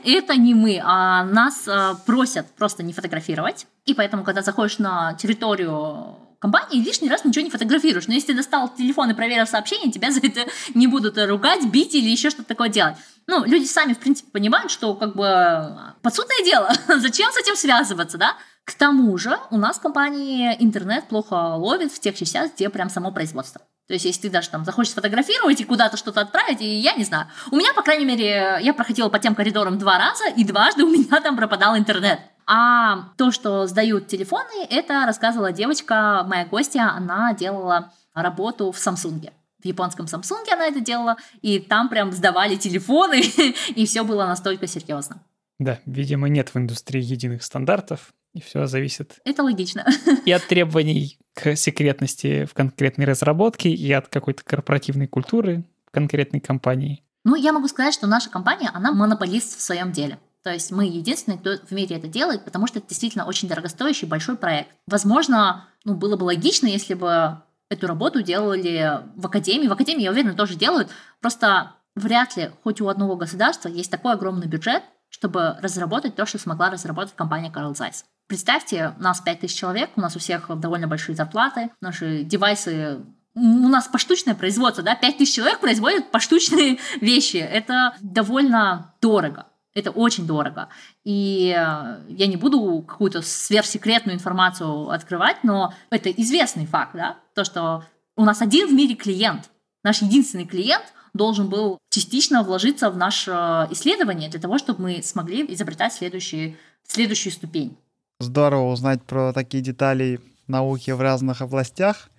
Это не мы. А нас просят просто не фотографировать, и поэтому, когда заходишь на территорию компании, лишний раз ничего не фотографируешь. Но если достал телефон и проверил сообщение, тебя за это не будут ругать, бить или еще что-то такое делать. Ну, люди сами, в принципе, понимают, что как бы подсудное дело. Зачем с этим связываться, да? К тому же у нас в компании интернет плохо ловит в тех частях, где прям само производство. То есть, если ты даже там захочешь сфотографировать и куда-то что-то отправить, и я не знаю. У меня, по крайней мере, я проходила по тем коридорам два раза, и дважды у меня там пропадал интернет. А то, что сдают телефоны, это рассказывала девочка, моя гостья, она делала работу в Samsung. В японском Samsung она это делала, и там прям сдавали телефоны, и все было настолько серьезно. Да, видимо, нет в индустрии единых стандартов, и все зависит. Это логично. И от требований к секретности в конкретной разработке, и от какой-то корпоративной культуры конкретной компании. Ну, я могу сказать, что наша компания, она монополист в своем деле. То есть мы единственные, кто в мире это делает, потому что это действительно очень дорогостоящий большой проект. Возможно, ну, было бы логично, если бы эту работу делали в академии. В академии, я уверена, тоже делают. Просто вряд ли хоть у одного государства есть такой огромный бюджет, чтобы разработать то, что смогла разработать компания Carl Zeiss. Представьте, у нас пять тысяч человек, у нас у всех довольно большие зарплаты, наши девайсы... У нас поштучное производство, да? пять тысяч человек производят поштучные вещи. Это довольно дорого. Это очень дорого. И я не буду какую-то сверхсекретную информацию открывать, но это известный факт, да? То, что у нас один в мире клиент. Наш единственный клиент должен был частично вложиться в наше исследование для того, чтобы мы смогли изобретать следующую, следующую ступень. здорово узнать про такие детали науки в разных областях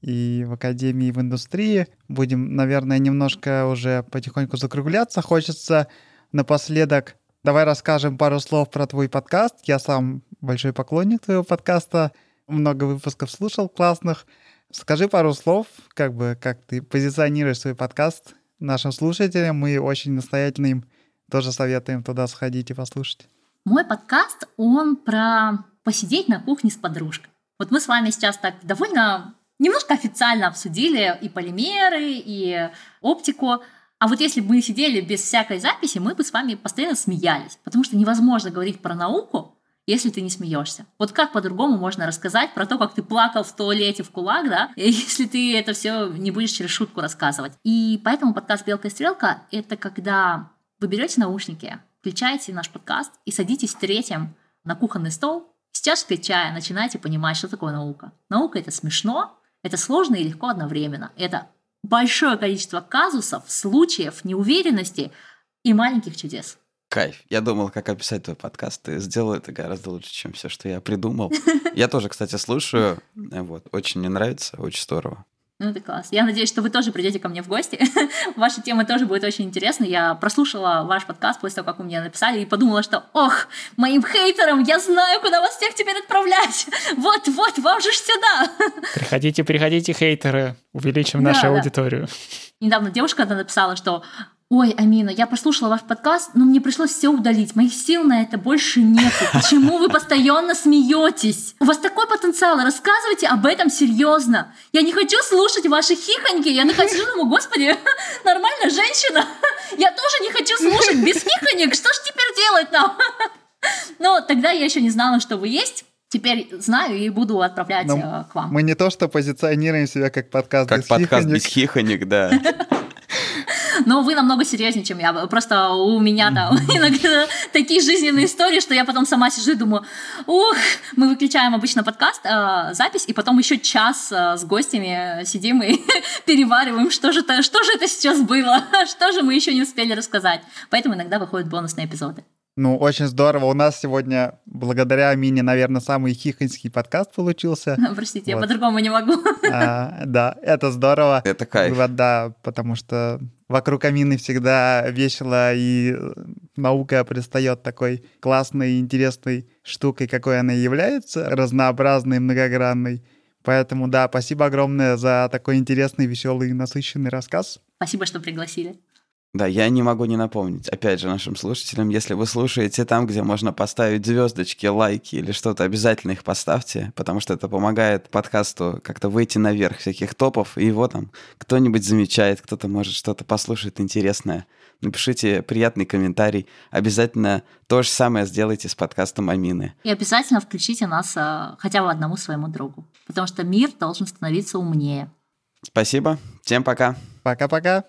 и в академии, и в индустрии. Будем, наверное, немножко уже потихоньку закругляться. Хочется напоследок, давай расскажем пару слов про твой подкаст. Я сам большой поклонник твоего подкаста, много выпусков слушал классных. Скажи пару слов, как бы, как ты позиционируешь свой подкаст нашим слушателям. Мы очень настоятельно им тоже советуем туда сходить и послушать. Мой подкаст, он про посидеть на кухне с подружкой. Вот мы с вами сейчас так довольно немножко официально обсудили и полимеры, и оптику. А вот если бы мы сидели без всякой записи, мы бы с вами постоянно смеялись, потому что невозможно говорить про науку, если ты не смеешься. Вот как по-другому можно рассказать про то, как ты плакал в туалете в кулак, да, если ты это все не будешь через шутку рассказывать. И поэтому подкаст «Белка и стрелка» — это когда вы берете наушники, включаете наш подкаст и садитесь третьим на кухонный стол, с чашкой чая начинаете понимать, что такое наука. Наука — это смешно, это сложно и легко одновременно. Это большое количество казусов, случаев, неуверенности и маленьких чудес. Кайф. Я думал, как описать твой подкаст. Ты сделал это гораздо лучше, чем все, что я придумал. Я тоже, кстати, слушаю. Вот. Очень мне нравится, очень здорово. Ну, это класс. Я надеюсь, что вы тоже придете ко мне в гости. Ваша тема тоже будет очень интересна. Я прослушала ваш подкаст после того, как вы мне написали, и подумала, что, ох, моим хейтерам я знаю, куда вас всех теперь отправлять. Вот-вот, вам же сюда. Приходите, приходите, хейтеры. Увеличим да, нашу да. аудиторию. Недавно девушка одна написала, что ой, Амина, я послушала ваш подкаст, но мне пришлось все удалить. Моих сил на это больше нет. Почему вы постоянно смеетесь? У вас такой потенциал, рассказывайте об этом серьезно. Я не хочу слушать ваши хихоньки. Я нахожу, думаю, господи, нормальная женщина. Я тоже не хочу слушать без хихонек. Что ж теперь делать нам? Но тогда я еще не знала, что вы есть. Теперь знаю и буду отправлять но к вам. Мы не то что позиционируем себя как подкаст как без хихонек. Как подкаст без хихонек, да. Но вы намного серьезнее, чем я. Просто у меня там иногда такие жизненные истории, что я потом сама сижу и думаю, ух, мы выключаем обычно подкаст, э, запись, и потом еще час э, с гостями сидим и перевариваем, что же, это, что же это сейчас было, что же мы еще не успели рассказать. Поэтому иногда выходят бонусные эпизоды. Ну, очень здорово. У нас сегодня, благодаря Амине, наверное, самый хихонский подкаст получился. Простите, вот. Я по-другому не могу. А, да, это здорово. Это кайф. Вот, да, потому что вокруг Амины всегда весело, и наука предстает такой классной и интересной штукой, какой она и является, разнообразной, многогранной. Поэтому, да, спасибо огромное за такой интересный, веселый и насыщенный рассказ. Спасибо, что пригласили. Да, я не могу не напомнить, опять же, нашим слушателям, если вы слушаете там, где можно поставить звездочки, лайки или что-то, обязательно их поставьте, потому что это помогает подкасту как-то выйти наверх всяких топов, и его там кто-нибудь замечает, кто-то может что-то послушать интересное. Напишите приятный комментарий, обязательно то же самое сделайте с подкастом Амины. И обязательно включите нас хотя бы одному своему другу, потому что мир должен становиться умнее. Спасибо, всем пока. Пока-пока.